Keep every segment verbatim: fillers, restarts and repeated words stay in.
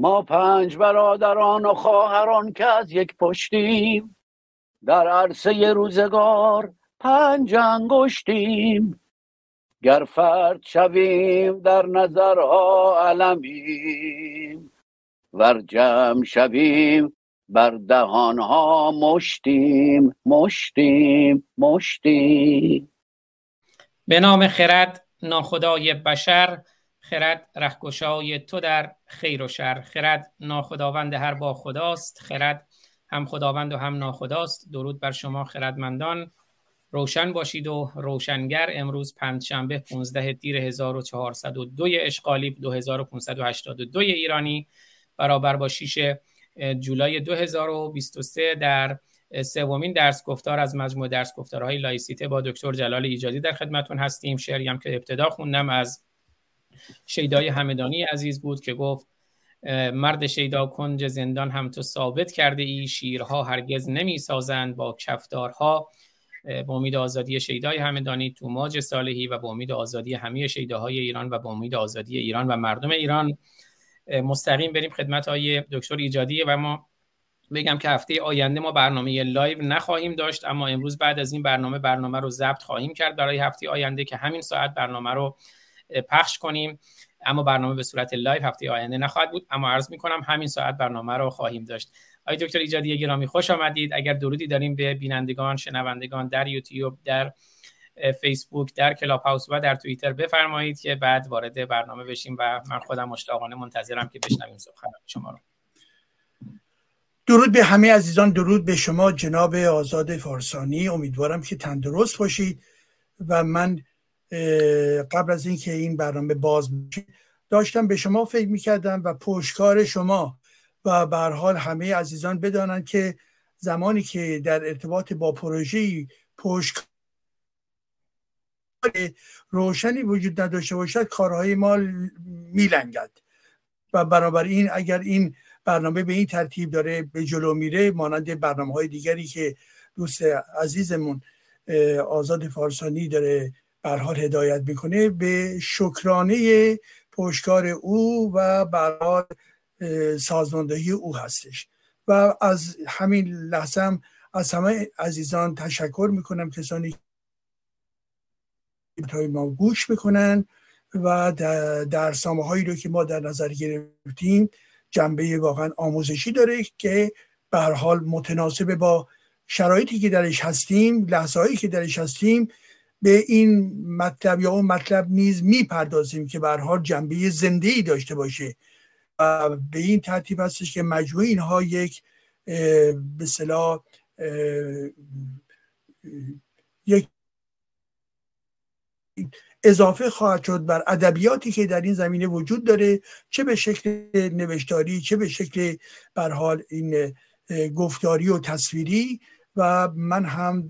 ما پنج برادران و خواهران که از یک پشتیم، در عرصه روزگار پنج انگشتیم. گر فرد شویم در نظرها علمیم، ور جمع شویم بر دهانها مشتیم مشتیم مشتیم. به نام خرد ناخدای بشر، خرد رهگشای تو در خیر و شر. خرد ناخداوند هر با خداست، خرد هم خداوند و هم ناخداست. درود بر شما خردمندان، روشن باشید و روشنگر. امروز پنجشنبه پانزده دیر هزار و چهارصد و دو اشقالیب دو هزار و پانصد و هشتاد و دو ایرانی برابر با ششم جولای دو هزار و بیست و سه در سومین درس گفتار از مجموع درس گفتارهای لایسیته با دکتر جلال ایجادی در خدمتون هستیم. شعری هم که ابتدا خوندم از شیدای همدانی عزیز بود که گفت: مرد شیدا کنج زندان هم تو ثابت کرده ای، شیرها هرگز نمی سازند با کفتارها. با امید آزادی شیدای همدانی، توماج صالحی، و با امید آزادی همه شیداهای ایران و با امید آزادی ایران و مردم ایران. مستقیم بریم خدمت آقای دکتر ایجادی و ما بگم که هفته آینده ما برنامه لایو نخواهیم داشت، اما امروز بعد از این برنامه برنامه رو ضبط خواهیم کرد برای هفته آینده که همین ساعت برنامه رو پخش کنیم، اما برنامه به صورت لایو هفته آینده نخواهد بود. اما عرض می‌کنم همین ساعت برنامه رو خواهیم داشت. آقای دکتر ایجادی گرامی خوش آمدید. اگر درودی داریم به بینندگان، شنوندگان در یوتیوب، در فیسبوک، در کلابهاوس و در توییتر بفرمایید که بعد وارد برنامه بشیم و من خودم مشتاقانه منتظرم که بشنویم سخنان شما رو. درود به همه عزیزان، درود به شما جناب آزاد فارسانی. امیدوارم که تندرست باشید و من قبل از اینکه این برنامه باز بشه داشتم به شما فکر می‌کردم و پشتکار شما و به هر حال همه عزیزان بدانند که زمانی که در ارتباط با پروژه‌ای پشتکار روشنی وجود نداشته باشد کارهای ما میلنگد و بنابراین اگر این برنامه به این ترتیب داره به جلو میره، مانند برنامه‌های دیگری که دوست عزیزمون آزاد فارسانی داره به هر حال هدایت میکنه، به شکرانه پشتکار او و به هر حال سازماندهی او هستش و از همین لحظه هم از همه عزیزان تشکر میکنم، کسانی تا ما گوش میکنن و در سامه هایی رو که ما در نظر گرفتیم جنبه واقعا آموزشی داره که به هر حال متناسب با شرایطی که درش هستیم، لحظه هایی که درش هستیم، به این مطلب یا اون مطلب نیز میپردازیم که به هر حال جنبه زنده‌ای داشته باشه و به این ترتیب هستش که مجموع اینها یک به اصطلاح یک اضافه خواهد شد بر ادبیاتی که در این زمینه وجود داره، چه به شکل نوشتاری، چه به شکل به هر حال این گفتاری و تصویری. و من هم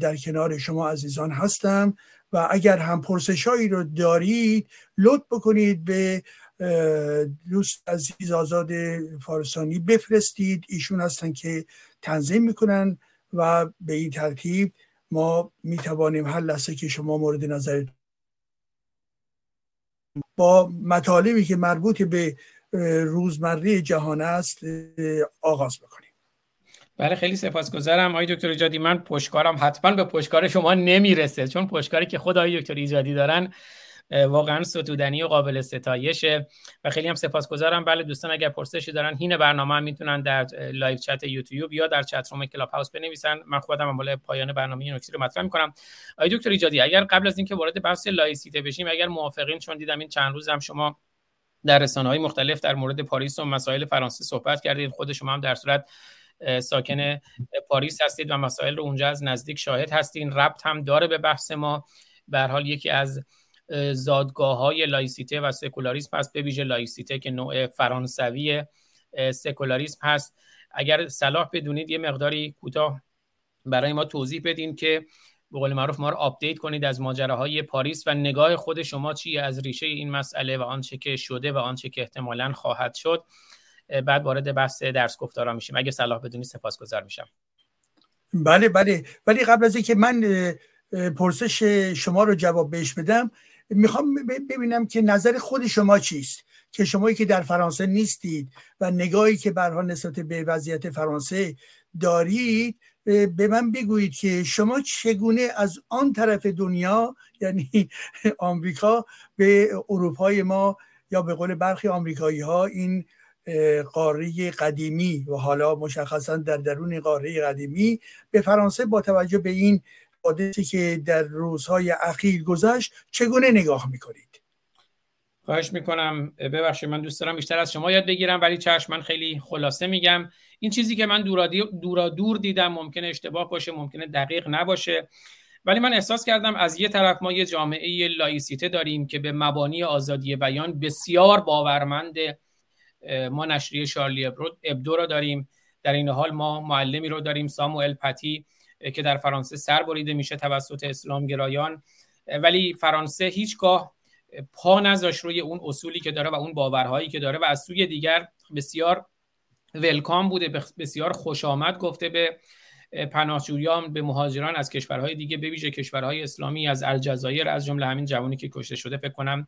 در کنار شما عزیزان هستم و اگر هم پرسشایی رو دارید لطف بکنید به دوست عزیز آزاد فارسانی بفرستید، ایشون هستن که تنظیم میکنن و به این ترتیب ما میتوانیم هر لحظه که شما مورد نظر با مطالبی که مربوط به روزمره جهان است آغاز بکنیم. بله خیلی سپاسگزارم آقای دکتر ایجادی. من پشتکارم حتما به پشتکار شما نمیرسه، چون پشتکاری که خود آقای دکتر ایجادی دارن واقعا ستودنی و قابل ستایشه و خیلی هم سپاسگزارم. بله دوستان اگر پرسشی دارن هین برنامه هم میتونن در لایو چت یوتیوب یا در چت روم کلاب هاوس بنویسن، من خودم هم پایان برنامه این نکته رو مطرح میکنم. آقای دکتر ایجادی اگر قبل از اینکه وارد بحث لایسیته بشیم اگر موافقین، چون دیدم این چند روز هم شما در رسانه‌های مختلف در مورد پاریس و مسائل فرانسه صحبت کردید، خود شما هم در صورت ساکن پاریس هستید و مسائل رو اونجا از نزدیک شاهد هستین، ربط هم داره به بحث ما. به هر حال یکی از زادگاه‌های لایسیته و سکولاریسم هست، به ویژه لایسیته که نوع فرانسوی سکولاریسم هست. اگر صلاح بدونید یه مقداری کوتاه برای ما توضیح بدین که به قول معروف ما رو آپدیت کنید از ماجراهای پاریس و نگاه خود شما چیه از ریشه این مسئله و آنچه که شده و آنچه که احتمالاً خواهد شد. بعد وارد بحث درس گفتارا میشیم. اگه صلاح بدونید سپاسگزار میشم. بله بله ولی قبل از اینکه من پرسش شما رو جواب بهش بدم میخوام ببینم که نظر خود شما چیست که شمایی که در فرانسه نیستید و نگاهی که به هر حال نسبت به وضعیت فرانسه دارید به من بگویید که شما چگونه از آن طرف دنیا، یعنی آمریکا، به اروپای ما یا به قول برخی آمریکایی ها این قاره قدیمی و حالا مشخصا در درون قاره قدیمی به فرانسه با توجه به این حادثه‌ای که در روزهای اخیر گذشت چگونه نگاه میکنید؟ خواهش میکنم. ببخشید من دوست دارم بیشتر از شما یاد بگیرم ولی چشم، من خیلی خلاصه میگم. این چیزی که من دورا دورا دور دیدم ممکنه اشتباه باشه، ممکنه دقیق نباشه، ولی من احساس کردم از یه طرف ما یه جامعه لایسیته داریم که به مبانی آزادی بیان بسیار باورمنده. ما نشریه شارلی ابدو رو داریم، در این حال ما معلمی رو داریم ساموئل پاتی که در فرانسه سر بریده میشه توسط اسلام گرایان، ولی فرانسه هیچگاه پا نذاشت روی اون اصولی که داره و اون باورهایی که داره، و از سوی دیگر بسیار ولکام بوده، بسیار خوش آمد گفته به پناهجویان، به مهاجران از کشورهای دیگه، به ویژه کشورهای اسلامی، از الجزایر، از جمله همین جوانی که کشته شده فکر کنم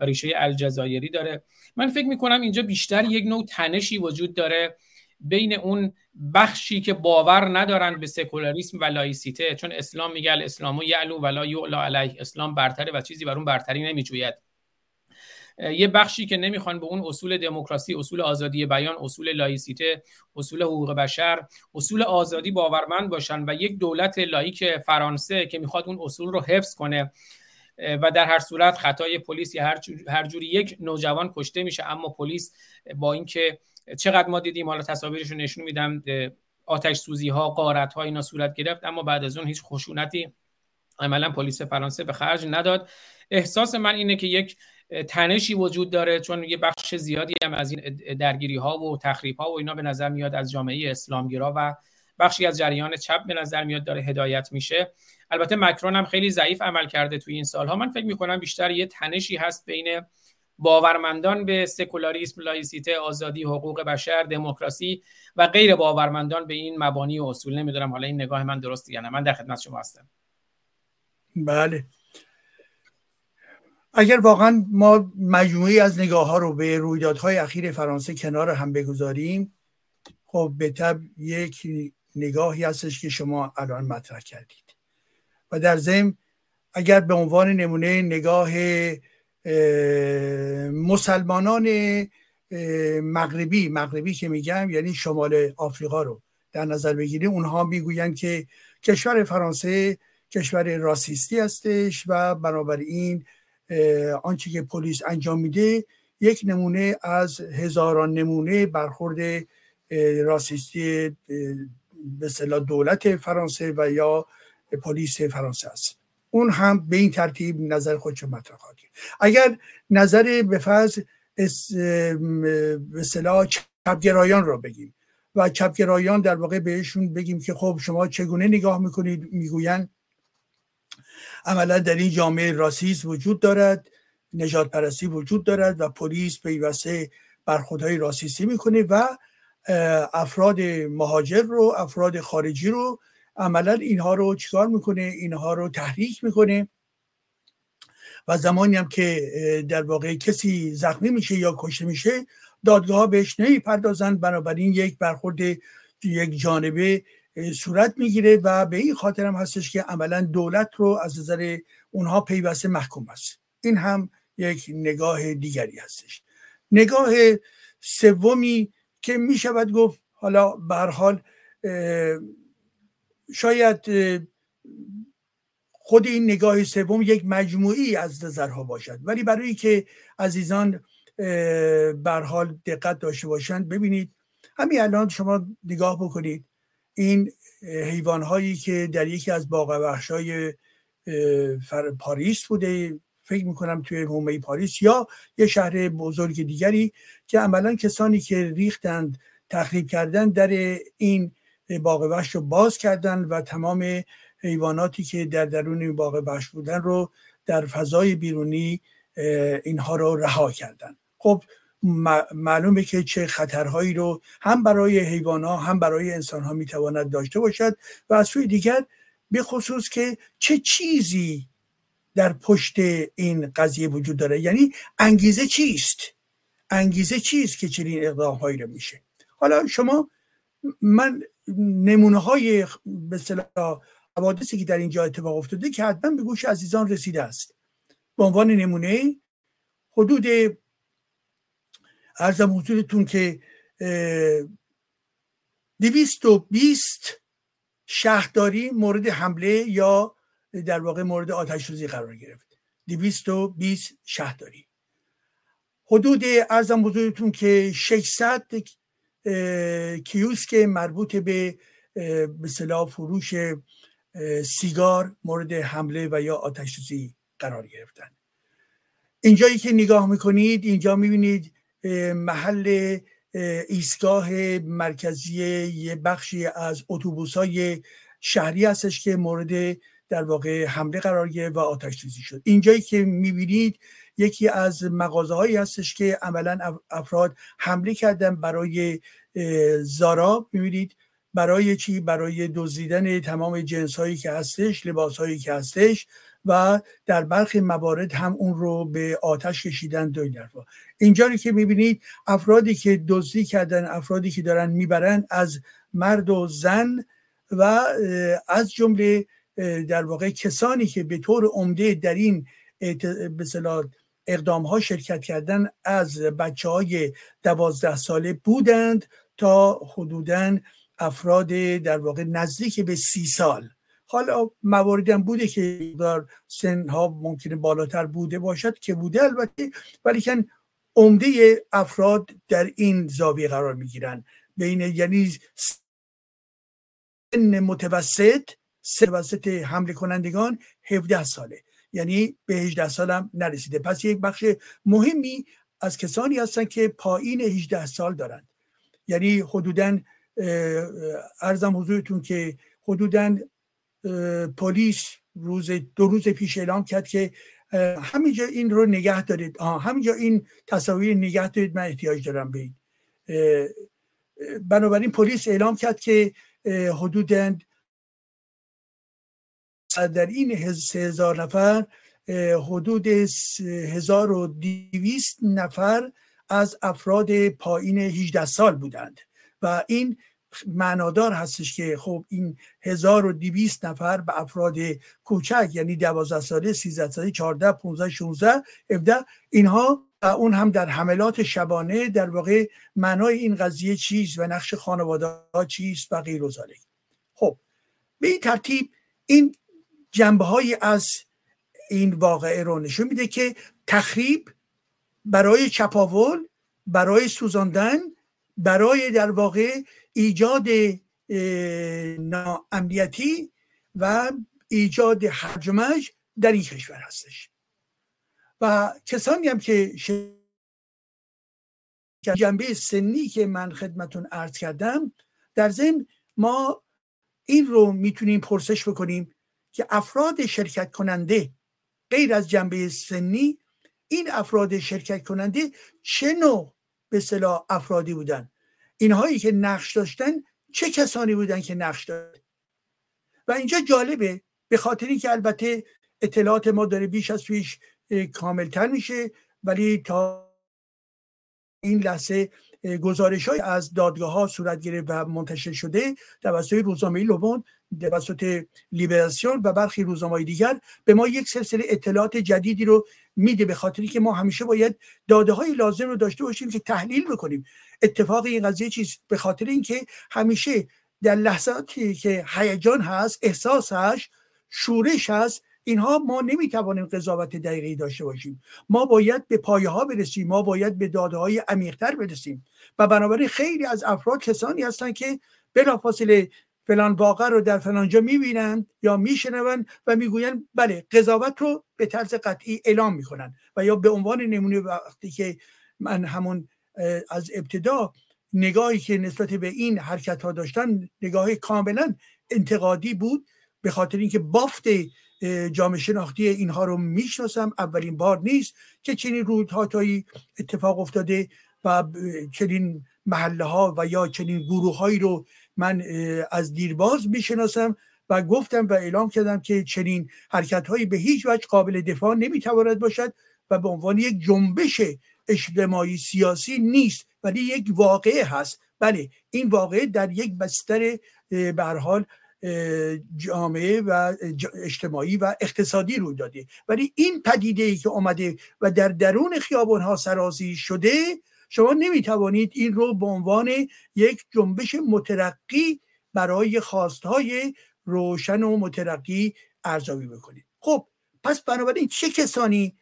ریشه الجزایری داره. من فکر میکنم اینجا بیشتر یک نوع تنشی وجود داره بین اون بخشی که باور ندارن به سکولاریسم و لایسیته، چون اسلام میگه الاسلام یعلو ولا یعلا علیه، اسلام برتره و چیزی بر اون برتری نمیجوید، یه بخشی که نمیخوان به اون اصول دموکراسی، اصول آزادی بیان، اصول لایسیته، اصول حقوق بشر، اصول آزادی باورمند باشن، و یک دولت لایک فرانسه که میخواد اون اصول رو حفظ کنه و در هر صورت خطای پلیس یا هر جور، هر جوری یک نوجوان کشته میشه اما پلیس با اینکه چقدر ما دیدیم، حالا تصاویرش رو نشون میدم، آتش سوزی ها، غارت ها اینا صورت گرفت اما بعد از اون هیچ خشونتی عملا پلیس فرانسه به خرج نداد. احساس من اینه که یک تنشی وجود داره، چون یه بخش زیادی هم از این درگیری ها و تخریب ها و اینا به نظر میاد از جامعه اسلامگرا و بخشی از جریان چپ به نظر میاد داره هدایت میشه. البته مکرون هم خیلی ضعیف عمل کرده توی این سالها. من فکر میکنم بیشتر یه تنشی هست بین باورمندان به سکولاریسم، لایسیته، آزادی، حقوق بشر، دموکراسی و غیر باورمندان به این مبانی و اصول. نمیدونم حالا این نگاه من درسته یا نه. من در خدمت شما هستم. بله. اگر واقعا ما مجموعی از نگاه‌ها رو به رویدادهای اخیر فرانسه کنار هم بگذاریم، خب به طب یک نگاهی هستش که شما الان مطرح کردید، و در ضمن اگر به عنوان نمونه نگاه مسلمانان مغربی مغربی که میگم یعنی شمال آفریقا رو در نظر بگیریم، اونها میگویند که کشور فرانسه کشور راسیستی هستش و بنابراین آنچه که پلیس انجام میده یک نمونه از هزاران نمونه برخورد راسیستی به اصطلاح دولت فرانسه و یا پلیس فرانسه است. اون هم به این ترتیب نظر خودش مطرح خواهد کرد. اگر نظر به فرض به اصطلاح چپگرایان را بگیم و چپگرایان در واقع بهشون بگیم که خب شما چگونه نگاه میکنید، میگوین عملا در این جامعه راسیسم وجود دارد، نجات پرستی وجود دارد و پلیس پیوسته برخوردهای راسیستی میکنه و افراد مهاجر رو، افراد خارجی رو عملا اینها رو چیکار میکنه؟ اینها رو تحریک میکنه و زمانی هم که در واقع کسی زخمی میشه یا کشته میشه دادگاه ها بهش نمیپردازن، بنابراین یک برخورد یک جانبه صورت میگیره و به این خاطر هم هستش که عملا دولت رو از نظر اونها پیوسته محکوم است. این هم یک نگاه دیگری هستش. نگاه سومی که میشود گفت حالا به هر حال شاید خود این نگاه سوم یک مجموعی از نظرها باشد، ولی برای که عزیزان به هر حال دقت داشته باشند، ببینید همین الان شما نگاه بکنید این حیوانهایی که در یکی از باغ‌وحش‌های پاریس بوده، فکر میکنم توی حومه پاریس یا یه شهر بزرگ دیگری، که عملا کسانی که ریختند تخریب کردند در این باغ وحش رو باز کردند و تمام حیواناتی که در درون باغ وحش بودن رو در فضای بیرونی اینها رو رها کردند. خب معلومه که چه خطرهایی رو هم برای حیوانها هم برای انسانها میتواند داشته باشد، و از سوی دیگر به خصوص که چه چیزی در پشت این قضیه وجود داره، یعنی انگیزه چیست؟ انگیزه چیست که چنین اقدام‌هایی رو میشه. حالا شما، من نمونه‌های به اصطلاح حوادثی که در اینجا اتفاق افتاده که حتما به گوش عزیزان رسیده است. به عنوان نمونه حدود عرضم حضورتون که دویست و بیست شهرداری مورد حمله یا در واقع مورد آتش‌سوزی قرار گرفت. دویست و بیست شهرداری. حدود عرضم حضورتون که ششصد کیوسک مربوط به به اصطلاح فروش سیگار مورد حمله و یا آتش‌سوزی قرار گرفتن. اینجایی که نگاه میکنید اینجا میبینید محل ایستگاه مرکزی یه بخشی از اتوبوس‌های شهری هستش که مورد در واقع حمله قرار گرفت و آتش‌سوزی شد. اینجایی که میبینید یکی از مغازه‌هایی هستش که عملاً افراد حمله کردن برای زارا، میبینید برای چی؟ برای دزدیدن تمام جنس‌هایی که هستش، لباس‌هایی که هستش و در برخی موارد هم اون رو به آتش کشیدن. دو طرفا اینجایی که می‌بینید افرادی که دزدی کردن، افرادی که دارن میبرن از مرد و زن و از جمله در واقع کسانی که به طور عمده در این به اصطلاح اقدام‌ها شرکت کردن از بچه‌های دوازده ساله بودند تا حدوداً افراد در واقع نزدیک به سی سال. حالا مواردی هم بوده که در سنها ممکنه بالاتر بوده باشد که بوده البته، ولیکن عمده افراد در این زاویه قرار میگیرن، بین یعنی سن متوسط متوسط حمله کنندگان هفده ساله، یعنی به هجده سال هم نرسیده. پس یک بخش مهمی از کسانی هستن که پایین هجده سال دارند، یعنی حدوداً عرضم حضورتون که حدوداً پلیس روز دو روز پیش اعلام کرد که همینجا این رو نگه دارید، همینجا این تصاویر نگه دارید، من احتیاج دارم به این. بنابراین پلیس اعلام کرد که حدوداً در این سه هزار نفر حدود هزار و دویست نفر از افراد پایین هجده سال بودند و این معنادار هستش که خب این هزار و دویست نفر به افراد کوچک، یعنی دوازده ساله، سیزده ساله، چهارده، پانزده، شانزده، هفده، اینها و اون هم در حملات شبانه در واقع معنای این قضیه چیست و نقش خانواده ها چیست و غیر و ذالک. خب به این ترتیب این جنبه های از این واقعه رو نشون میده که تخریب برای چپاول، برای سوزاندن، برای در واقع ایجاد ناامنیتی و ایجاد هرج و مرج در این کشور هستش و کسانی هم که جنبه سنی که من خدمتون عرض کردم، در ضمن ما این رو میتونیم پرسش بکنیم که افراد شرکت کننده غیر از جنبه سنی، این افراد شرکت کننده چه نوع به اصطلاح افرادی بودن؟ اینهایی که نقش داشتن چه کسانی بودن که نقش داشتن؟ و اینجا جالبه به خاطری که البته اطلاعات ما داره بیش از پیش کاملتر میشه، ولی تا این لحظه گزارش های از دادگاه ها صورت گرفت و منتشر شده توسط روزنامه لوموند، توسط لیبراسیون و برخی روزنامه‌های دیگر، به ما یک سلسله اطلاعات جدیدی رو میده به خاطری که ما همیشه باید داده های لازم رو داشته باشیم که تحلیل بکنیم اتفاق این قضیه چیست، به خاطر اینکه همیشه در لحظاتی که هیجان هست، احساس هست، شورش هست، اینها ما نمیتوانیم قضاوت دقیقی داشته باشیم. ما باید به پایه ها برسیم، ما باید به داده های عمیق تر برسیم و بنابراین خیلی از افراد کسانی هستند که بلافاصله فلان واقعه رو در فلان جا میبینن یا میشنون و میگوین بله، قضاوت رو به طرز قطعی اعلام میکنن و یا به عنوان نمونه وقتی که من همون از ابتدا نگاهی که نسبت به این حرکت ها داشتن نگاه کاملا انتقادی بود به خاطر اینکه بافت جامعه شناختی اینها رو میشناسم، اولین بار نیست که چنین رویدادهایی اتفاق افتاده و چنین محله ها و یا چنین گروه هایی رو من از دیرباز میشناسم و گفتم و اعلام کردم که چنین حرکت هایی به هیچ وجه قابل دفاع نمیتواند باشد و به عنوان یک جنبش اجتماعی سیاسی نیست، ولی یک واقعه هست. بله این واقعه در یک بستر به هر حال جامعه و اجتماعی و اقتصادی روی داده، ولی این پدیده‌ای که آمده و در درون خیابان‌ها سرازیر شده، شما نمیتوانید این رو به عنوان یک جنبش مترقی برای خواستهای روشن و مترقی ارزیابی بکنید. خب پس بنابراین چه کسانی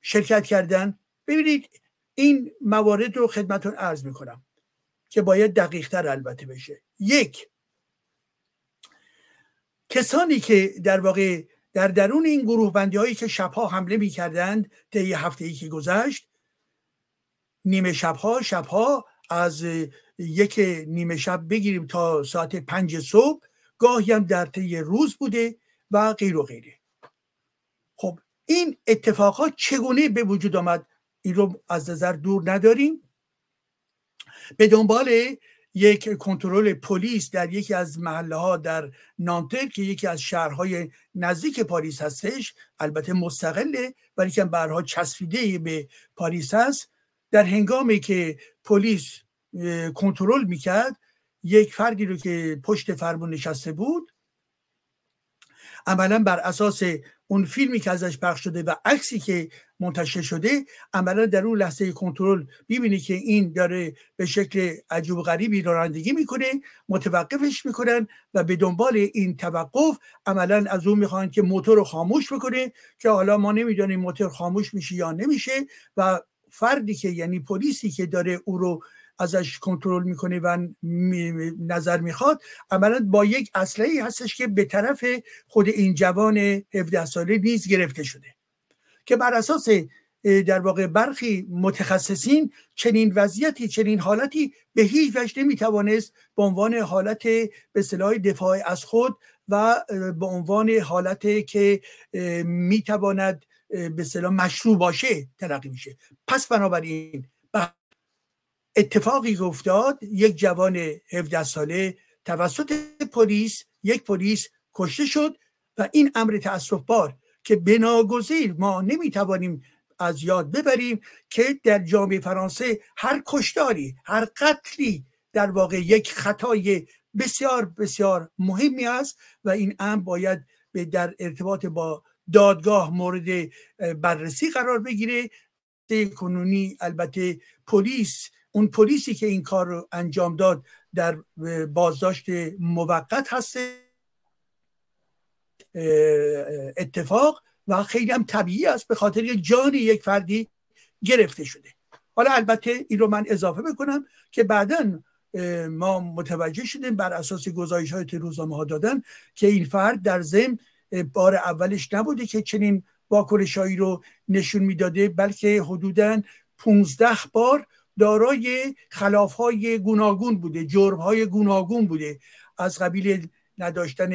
شرکت کردن؟ ببینید این موارد رو خدمتتون عرض میکنم که باید دقیق‌تر البته بشه. یک، کسانی که در واقع در درون این گروه بندی هایی که شبها حمله می کردند طی هفته‌ای که گذشت، نیمه شبها شبها از یک نیمه شب بگیریم تا ساعت پنج صبح، گاهی هم در طی روز بوده و غیر و غیره. خب این اتفاقات چگونه به وجود آمد؟ این رو از نظر دور نداریم. به دنبال یک کنترل پلیس در یکی از محله‌ها در نانتر که یکی از شهرهای نزدیک پاریس هستش، البته مستقله ولی که برها چسبیده به پاریس هست، در هنگامی که پلیس کنترل میکرد یک فردی رو که پشت فرمون نشسته بود، عملا بر اساس اون فیلمی که ازش پخش شده و عکسی که منتشر شده، عملا در اون لحظه کنترل می‌بینه که این داره به شکل عجیب و غریبی رانندگی میکنه، متوقفش میکنن و به دنبال این توقف عملا از اون میخوان که موتور رو خاموش بکنه، که حالا ما نمیدونیم موتور خاموش میشه یا نمیشه و فردی که یعنی پلیسی که داره او رو ازش کنترل میکنه و نظر میخواد، عملا با یک اسلحه‌ای هستش که به طرف خود این جوان هفده ساله نیز گرفته شده، که بر اساس در واقع برخی متخصصین چنین وضعیتی چنین حالتی به هیچ وجه نمیتوانست به عنوان حالت به اصطلاح دفاع از خود و به عنوان حالتی که میتواند به اصطلاح مشروع باشه تلقی میشه. پس بنابراین اتفاقی افتاد، یک جوان هفده ساله توسط پلیس، یک پلیس کشته شد و این امر تأسف‌بار که بناگزیر ما نمیتوانیم از یاد ببریم که در جامعه فرانسه هر کشتاری هر قتلی در واقع یک خطای بسیار بسیار مهمی است و این امر باید در ارتباط با دادگاه مورد بررسی قرار بگیره. کنونی البته پلیس، اون پلیسی که این کار رو انجام داد در بازداشت موقت هست اتفاق و خیلی هم طبیعی است به خاطر یک جان یک فردی گرفته شده. حالا البته این رو من اضافه بکنم که بعداً ما متوجه شدیم بر اساس گزارش های روزنامه ها دادن که این فرد در ضمن بار اولش نبوده که چنین واکنشایی رو نشون میداده، بلکه حدوداً پونزده بار دارای خلاف‌های گوناگون بوده، جرم‌های گوناگون بوده، از قبیل نداشتن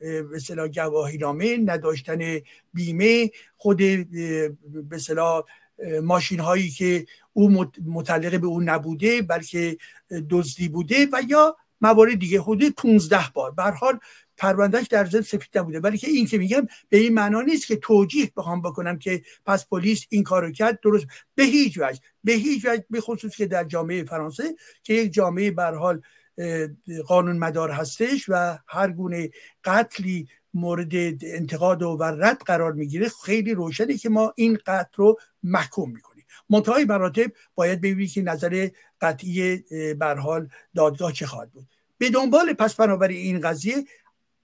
به اصطلاح گواهینامه، نداشتن بیمه، خود به اصطلاح ماشین‌هایی که او متعلق به او نبوده بلکه دزدی بوده و یا موارد دیگه، حدود پانزده بار. به هر حال پروندهش در ضمن سفید نبوده، ولی که این که میگم به این معنا نیست که توجیه بخوام بکنم که پس پلیس این کارو کرد درست، به هیچ وجه به هیچ وجه، به خصوص که در جامعه فرانسه که یک جامعه به هر حال قانون مدار هستش و هر گونه قتلی مورد انتقاد و رد قرار میگیره، خیلی روشنه که ما این قتل رو محکوم میکنیم. منتهای مراتب باید ببینید که نظر قطعی به هر حال دادگاه چه خواهد بود. به دنبال پس بنابراین این قضیه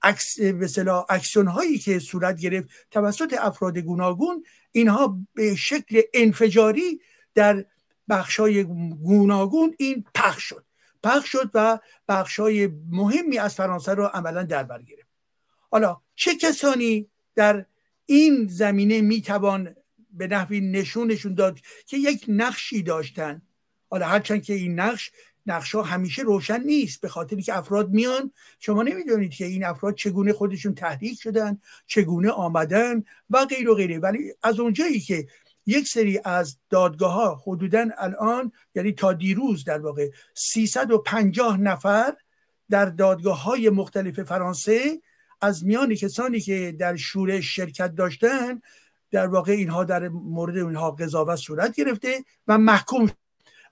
اکس به اصطلاح اکشن هایی که صورت گرفت توسط افراد گوناگون، اینها به شکل انفجاری در بخشای گوناگون این پخش شد پخش شد و بخشای مهمی از فرانسه را عملا در بر گرفت. حالا چه کسانی در این زمینه میتوان به نحوی نشونشون داد که یک نقشی داشتن؟ حالا هرچند که این نقش نقشا همیشه روشن نیست به خاطری که افراد میان، شما نمیدونید که این افراد چگونه خودشون تحریک شدن، چگونه آمدن و غیر و غیره. ولی از اونجایی که یک سری از دادگاه ها حدوداً الان یعنی تا دیروز در واقع سیصد و پنجاه نفر در دادگاه های مختلف فرانسه از میان کسانی که در شورش شرکت داشتن در واقع اینها در مورد اونها قضاوت صورت گرفته و محکوم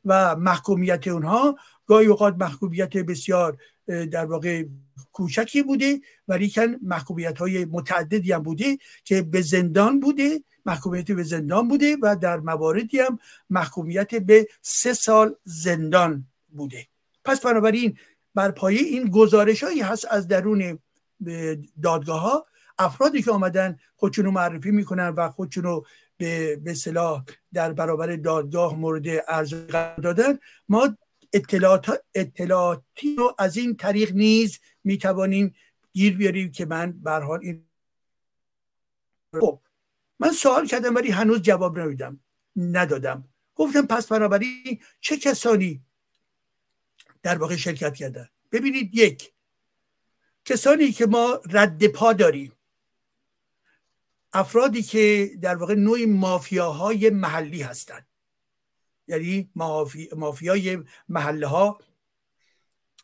و محکومیت اونها گاهی اوقات محکومیت بسیار در واقع کوچکی بوده ولیکن محکومیت‌های متعددی هم بوده که به زندان بوده، محکومیت به زندان بوده و در مواردی هم محکومیت به سه سال زندان بوده. پس بنابراین بر پایه این گزارش‌هایی هست از درون دادگاه‌ها، افرادی که آمدن خودشونو معرفی میکنن و خودشونو به به اصطلاح در برابر دادگاه مورد ارجاع قرار دادن، ما اطلاعات اطلاعاتی رو از این طریق نیز میتوانیم گیر بیاریم که من به هر حال این خب من سوال کردم ولی هنوز جواب ندادم ندادم گفتم پس بنابراین چه کسانی در واقع شرکت کردن؟ ببینید، یک، کسانی که ما رد پا داریم، افرادی که در واقع نوعی مافیاهای محلی هستند، یعنی مافی... مافیای محله ها،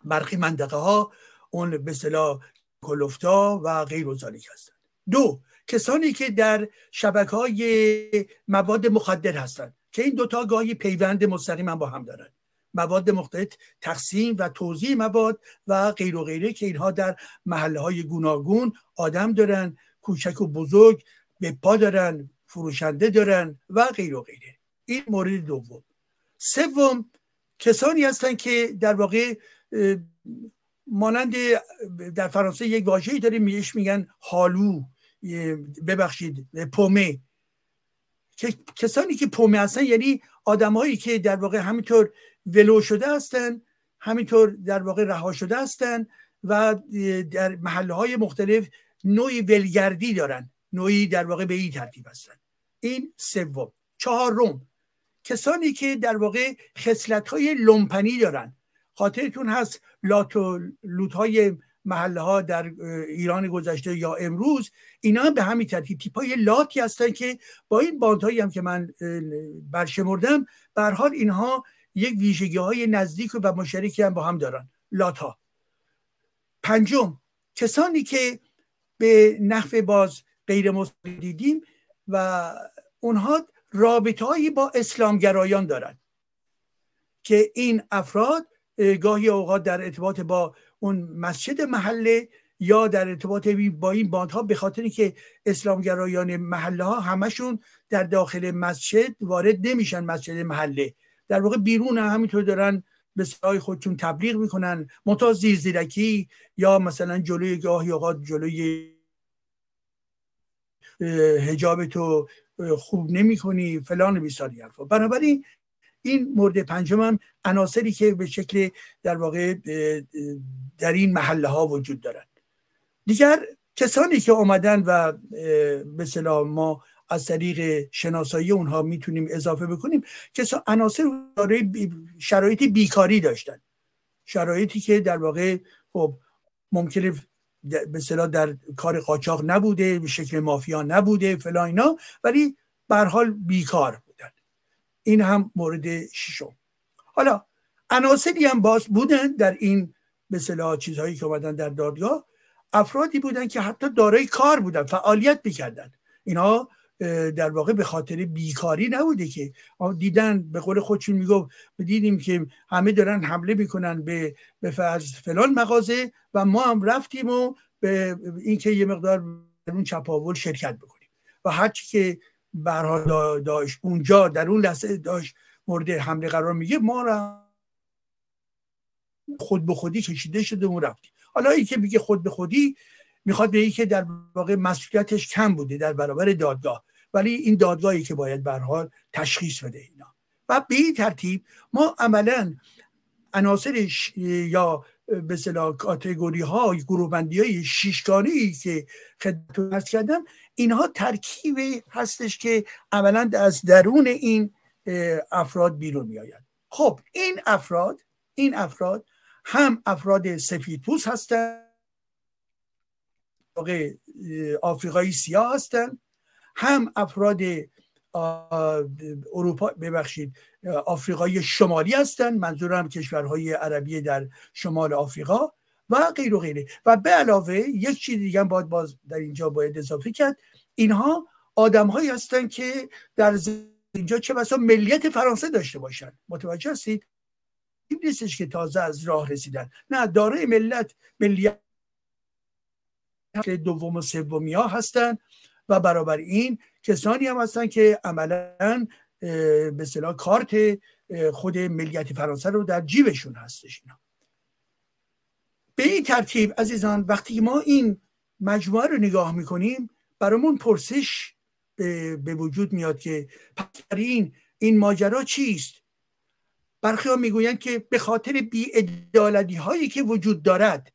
برخی منطقه ها، اون به اصطلاح کلفتا و غیر و ذالک هستند. دو، کسانی که در شبکه‌های مواد مخدر هستند که این دوتا گاهی پیوند مستقیما با هم دارند، مواد مختلف، تقسیم و توزیع مواد و غیر و غیره، که اینها در محله‌های گوناگون آدم دارن، کوچک و بزرگ به پا دارن، فروشنده دارن و غیر و غیره. این مورد دوم. سوم، کسانی هستند که در واقع مانند در فرانسه یک واژه‌ای داره میش میگن هالو، ببخشید پومه، که کسانی که پومه هستن یعنی آدمایی که در واقع همینطور ولو شده هستن، همینطور در واقع رها شده هستن و در محله‌های مختلف نوعی ولگردی دارن، نوعی در واقع به این ترتیب هستن. این سوم. چهارم، کسانی که در واقع خصلت‌های لومپنی دارن. خاطرتون هست لات و لوت‌های محله‌ها در ایران گذشته یا امروز، اینا به همین ترتیب تیپ‌های لاتی هستن که با این باندهایی هم که من برشمردم، به هر حال اینها یک ویژگی‌های نزدیک و مشترکی هم با هم دارن، لات‌ها. پنجم، کسانی که به نحو باز غیر مستقیم دیدیم و اونها رابطه‌ای با اسلامگرایان دارند که این افراد گاهی اوقات در ارتباط با اون مسجد محله یا در ارتباط با این باندها، به خاطر اینکه اسلامگرایان محله ها همشون در داخل مسجد وارد نمیشن، مسجد محله در واقع بیرون هم همینطور دارن به سرای خودشون تبلیغ میکنن، منتها زیر زیرکی یا مثلا جلوی گاهی اوقات جلوی حجاب تو خوب نمی‌کنی فلان و بیساری حرفا. بنابراین این مورد پنجم هم عناصری که به شکل در واقع در این محله ها وجود دارند. دیگر کسانی که آمدن و به اصطلاح ما از طریق شناسایی اونها میتونیم اضافه بکنیم، کسا عناصر شرایط بیکاری داشتن، شرایطی که در واقع خب ممکنه به اصطلاح در کار قاچاق نبوده، به شکل مافیا نبوده فلان اینا، ولی به هر حال بیکار بودن. این هم مورد ششم. حالا عناصری هم باز بودن در این به اصطلاح چیزهایی که اومدن در دادگاه، افرادی بودن که حتی دارای کار بودن، فعالیت می‌کردن. اینا در واقع به خاطر بیکاری نبوده که دیدن، به قول خودشون میگفت دیدیم که همه دارن حمله میکنن به به فرض فلان مغازه و ما هم رفتیم و به این که یه مقدار در اون چپاول شرکت بکنیم و هرچی که به هر حال داعش اونجا در اون لحظه داعش مورد حمله قرار میگه، ما را خود به خودی کشیده شده و رفتیم. حالا این که میگه خود به خودی، میخواد بگه که در واقع مسئولیتش کم بوده در برابر دادگاه، ولی این دادگاهی که باید به هر حال تشخیص بده اینا. و به این ترتیب ما عملاً عناصر یا به اصطلاح کاتگوری ها، گروه بندی های شیشگانه‌ای که خدمتتون عرض کردم، اینها ترکیب هستش که عملاً از درون این افراد بیرون میآیند. خب این افراد این افراد هم افراد سفیدپوست هستند، آفریقایی سیاه هستن، هم افراد اروپا ببخشید آفریقای شمالی هستن، منظورم کشورهای عربی در شمال آفریقا و غیر و غیره. و به علاوه یک چیز دیگه باید باز در اینجا باید اضافه کرد، اینها آدم‌هایی هستن که در اینجا چه بسا ملیت فرانسه داشته باشن. متوجه هستید؟ این نیستش که تازه از راه رسیدن، نه، دارای ملت ملیت دوم و سومی ها هستن و برابر این کسانی هم هستن که عملاً به اصطلاح کارت خود ملیت فرانسه رو در جیبشون هستش اینا. به این ترتیب عزیزان وقتی ما این مجموعه رو نگاه میکنیم برامون پرسش به وجود میاد که پس این این ماجرا چیست؟ برخی ها میگویند که به خاطر بی‌عدالتی هایی که وجود دارد.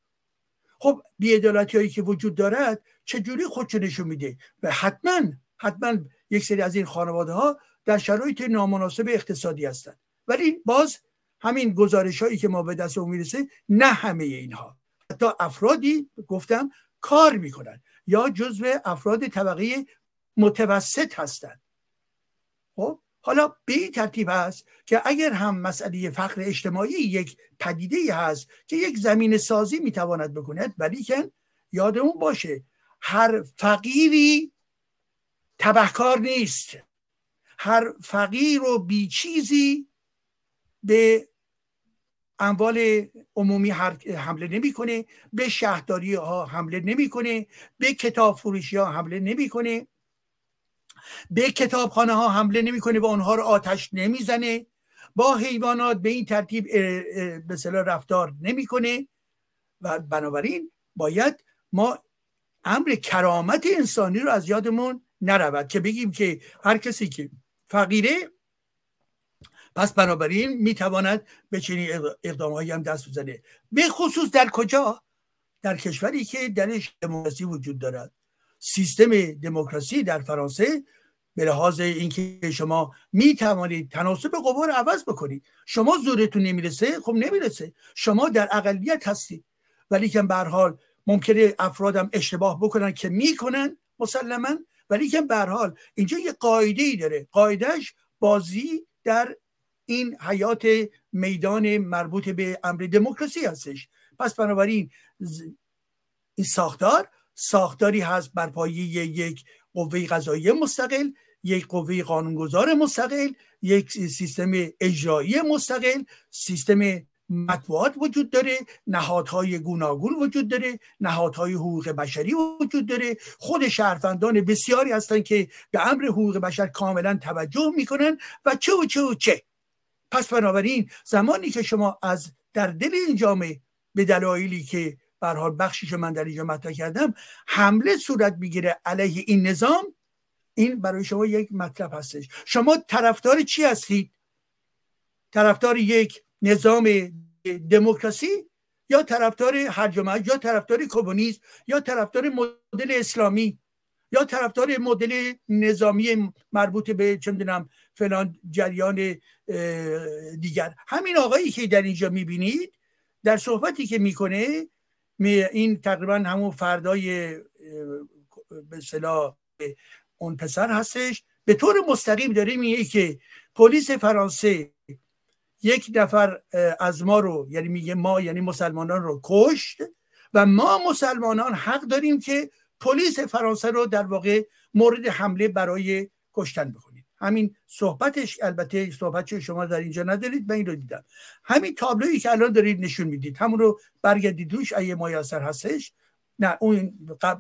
خب بی‌عدالتی هایی که وجود دارد چجوری خودشو نشون میده؟ و حتما حتما یک سری از این خانواده ها در شرایط نامناسب اقتصادی هستند، ولی باز همین گزارش هایی که ما به دست اون میرسه نه همه اینها، حتی افرادی گفتم کار میکنن یا جزو افراد طبقه متوسط هستند. خب حالا به این ترتیب هست که اگر هم مسئله فقر اجتماعی یک پدیده‌ای هست که یک زمین سازی میتواند بکند، ولیکن یادمون باشه هر فقیری تبهکار نیست، هر فقیر و بیچیزی به اموال عمومی حمله نمیکنه، به شهرداری ها حمله نمیکنه، به کتاب فروشی ها حمله نمیکنه، به کتابخانه ها حمله نمی کنه و اونها رو آتش نمیزنه، با حیوانات به این ترتیب به اصطلاح رفتار نمی کنه. و بنابراین باید ما امر کرامت انسانی رو از یادمون نرود که بگیم که هر کسی که فقیره پس بنابراین میتواند به چنین اقدامهایی هم دست بزنه، به خصوص در کجا؟ در کشوری که درش دموکراسی وجود دارد. سیستم دموکراسی در فرانسه به لحاظ اینکه شما می توانید تناسب قوا رو عوض بکنید، شما زورتون نمیرسه، خب نمیرسه، شما در اقلیت هستید، ولی که به هر حال ممکنه افرادم اشتباه بکنن که میکنن مسلما، ولی که به هر حال اینجا یه قاعده‌ای داره، قاعدهش بازی در این حیات میدان مربوط به امر دموکراسی هستش. پس بنابراین این ساختار ساختاری هست بر پایه یک قوه قضاییه مستقل، یک قوه قانونگذار مستقل، یک سیستم اجرایی مستقل، سیستم مطبوعات وجود داره، نهادهای گوناگون وجود داره، نهادهای حقوق بشری وجود داره، خود شهروندان بسیاری هستن که به امر حقوق بشر کاملا توجه میکنن و چه و چه و چه. پس بنابراین زمانی که شما از در دل این جامعه به دلایلی که به هر حال بخشیش من در اینجا مطرح کردم حمله صورت میگیره علیه این نظام، این برای شما یک مطلب هستش. شما طرفدار چی هستید؟ طرفدار یک نظام دموکراسی یا طرفدار هرج و مرج یا طرفدار کمونیسم یا طرفدار مدل اسلامی یا طرفدار مدل نظامی مربوط به چه میدونم فلان جریان دیگر؟ همین آقایی که در اینجا میبینید در صحبتی که میکنه این تقریبا همون فردای به اصطلاح اون پسر هستش، به طور مستقیم داره میگه که پلیس فرانسه یک نفر از ما رو، یعنی میگه ما یعنی مسلمانان رو کشت و ما مسلمانان حق داریم که پلیس فرانسه رو در واقع مورد حمله برای کشتن بکنیم. همین صحبتش، البته صحبتش شما در اینجا ندارید، من این رو دیدم، همین تابلویی که الان دارید نشون میدید همون رو برگردید روش آیه مایاسر هستش، نه اون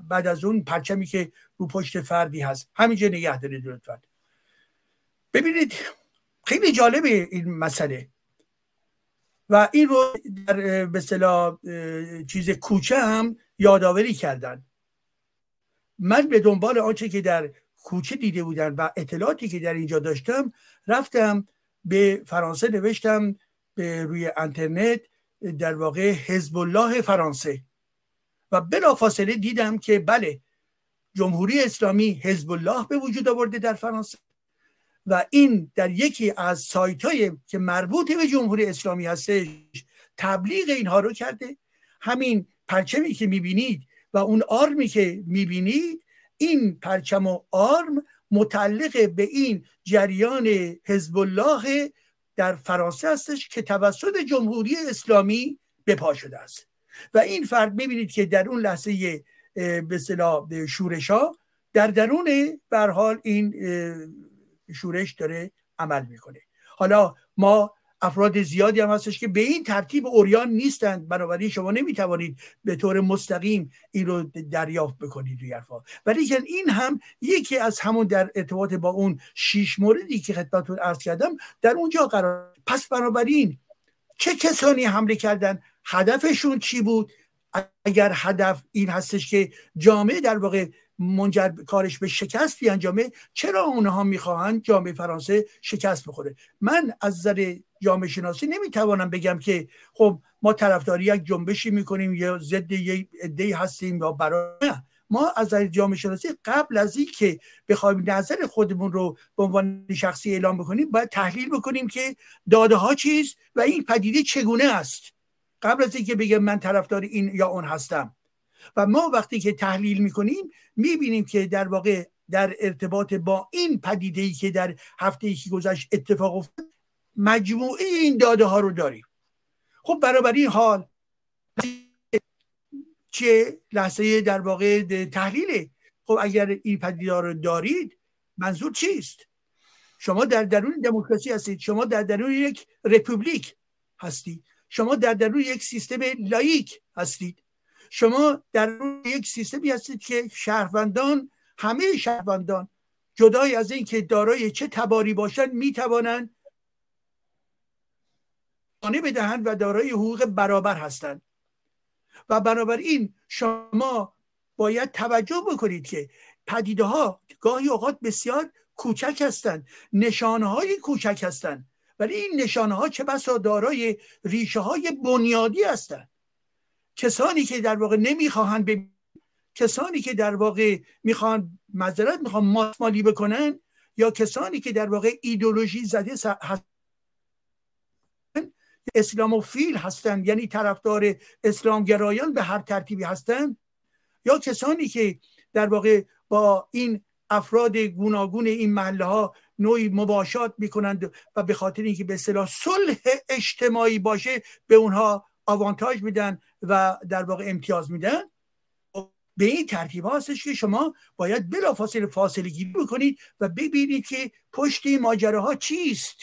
بعد از اون پرچمی که رو پشت فردی هست همینجا نگه دارید لطفا. ببینید خیلی جالبه این مسئله و این رو در به اصطلاح چیز کوچه هم یادآوری کردن. من به دنبال آنچه که در کوچه دیده بودن و اطلاعاتی که در اینجا داشتم رفتم به فرانسه، نوشتم به روی اینترنت در واقع حزب الله فرانسه و بلافاصله دیدم که بله جمهوری اسلامی حزب الله به وجود آورده در فرانسه و این در یکی از سایت‌های که مربوط به جمهوری اسلامی هستش تبلیغ اینها رو کرده. همین پرچمی که می‌بینید و اون آرمی که می‌بینید، این پرچم و آرم متعلق به این جریان حزب الله در فرانسه هستش که توسط جمهوری اسلامی به پا شده است و این فرد می‌بینید که در اون لحظه به اصطلاح شورش‌ها در درون به هر حال این شورش داره عمل میکنه. حالا ما افراد زیادی هم هستش که به این ترتیب عریان نیستند، بنابراین شما نمیتوانید به طور مستقیم این رو دریافت بکنید روی حرفا، ولی که این هم یکی از همون در ارتباط با اون شش موردی که خدمتتون عرض کردم در اونجا قرار. پس بنابراین چه کسانی حمله کردن، هدفشون چی بود؟ اگر هدف این هستش که جامعه در واقع منجر کارش به شکست بیان جامعه، چرا اونها میخواهند جامعه فرانسه شکست بخوره؟ من از نظر جامعه شناسی نمیتوانم بگم که خب ما طرفداری یک جنبشی میکنیم یا ضد یک عده‌ای هستیم یا برای. ما از نظر جامعه شناسی قبل از این که بخوایم نظر خودمون رو به عنوان شخصی اعلام بکنیم باید تحلیل بکنیم که داده ها چیست و این پدیده چگونه است، قبل از این که بگم من طرفدار این یا اون هستم. و ما وقتی که تحلیل میکنیم میبینیم که در واقع در ارتباط با این پدیده‌ای که در هفته‌ای که گذشت اتفاق افتاد مجموعه این داده ها رو داریم. خب برابری این حال چه لحظه در واقع تحلیله. خب اگر این پدیده ها رو دارید منظور چیست؟ شما در درون دموکراسی هستید، شما در درون یک رپوبلیک هستید، شما در درون یک سیستم لاییک هستید، شما در یک سیستمی هستید که شهروندان، همه شهروندان جدای از این که دارای چه تباری باشند میتوانند آنه بدهند و دارای حقوق برابر هستند. و بنابراین شما باید توجه بکنید که پدیده ها گاهی اوقات بسیار کوچک هستند، نشانه های کوچک هستند، ولی این نشانه ها چه بسا دارای ریشه های بنیادی هستند. کسانی که در واقع نمیخواهند به کسانی که در واقع میخوان معذرت میخوان ماتمالی بکنن یا کسانی که در واقع ایدئولوژی زده س... هستن، اسلاموفیل هستند، یعنی طرفدار اسلامگرایان به هر ترتیبی هستند، یا کسانی که در واقع با این افراد گوناگون این محله ها نوعی مباشات میکنند و به خاطر اینکه به اصطلاح صلح اجتماعی باشه به اونها آوانتاژ میدن و در واقع امتیاز میدن. به این ترتیب هستش که شما باید بلافاصله فاصله گیری بکنید و ببینید که پشت این ماجراها چیست.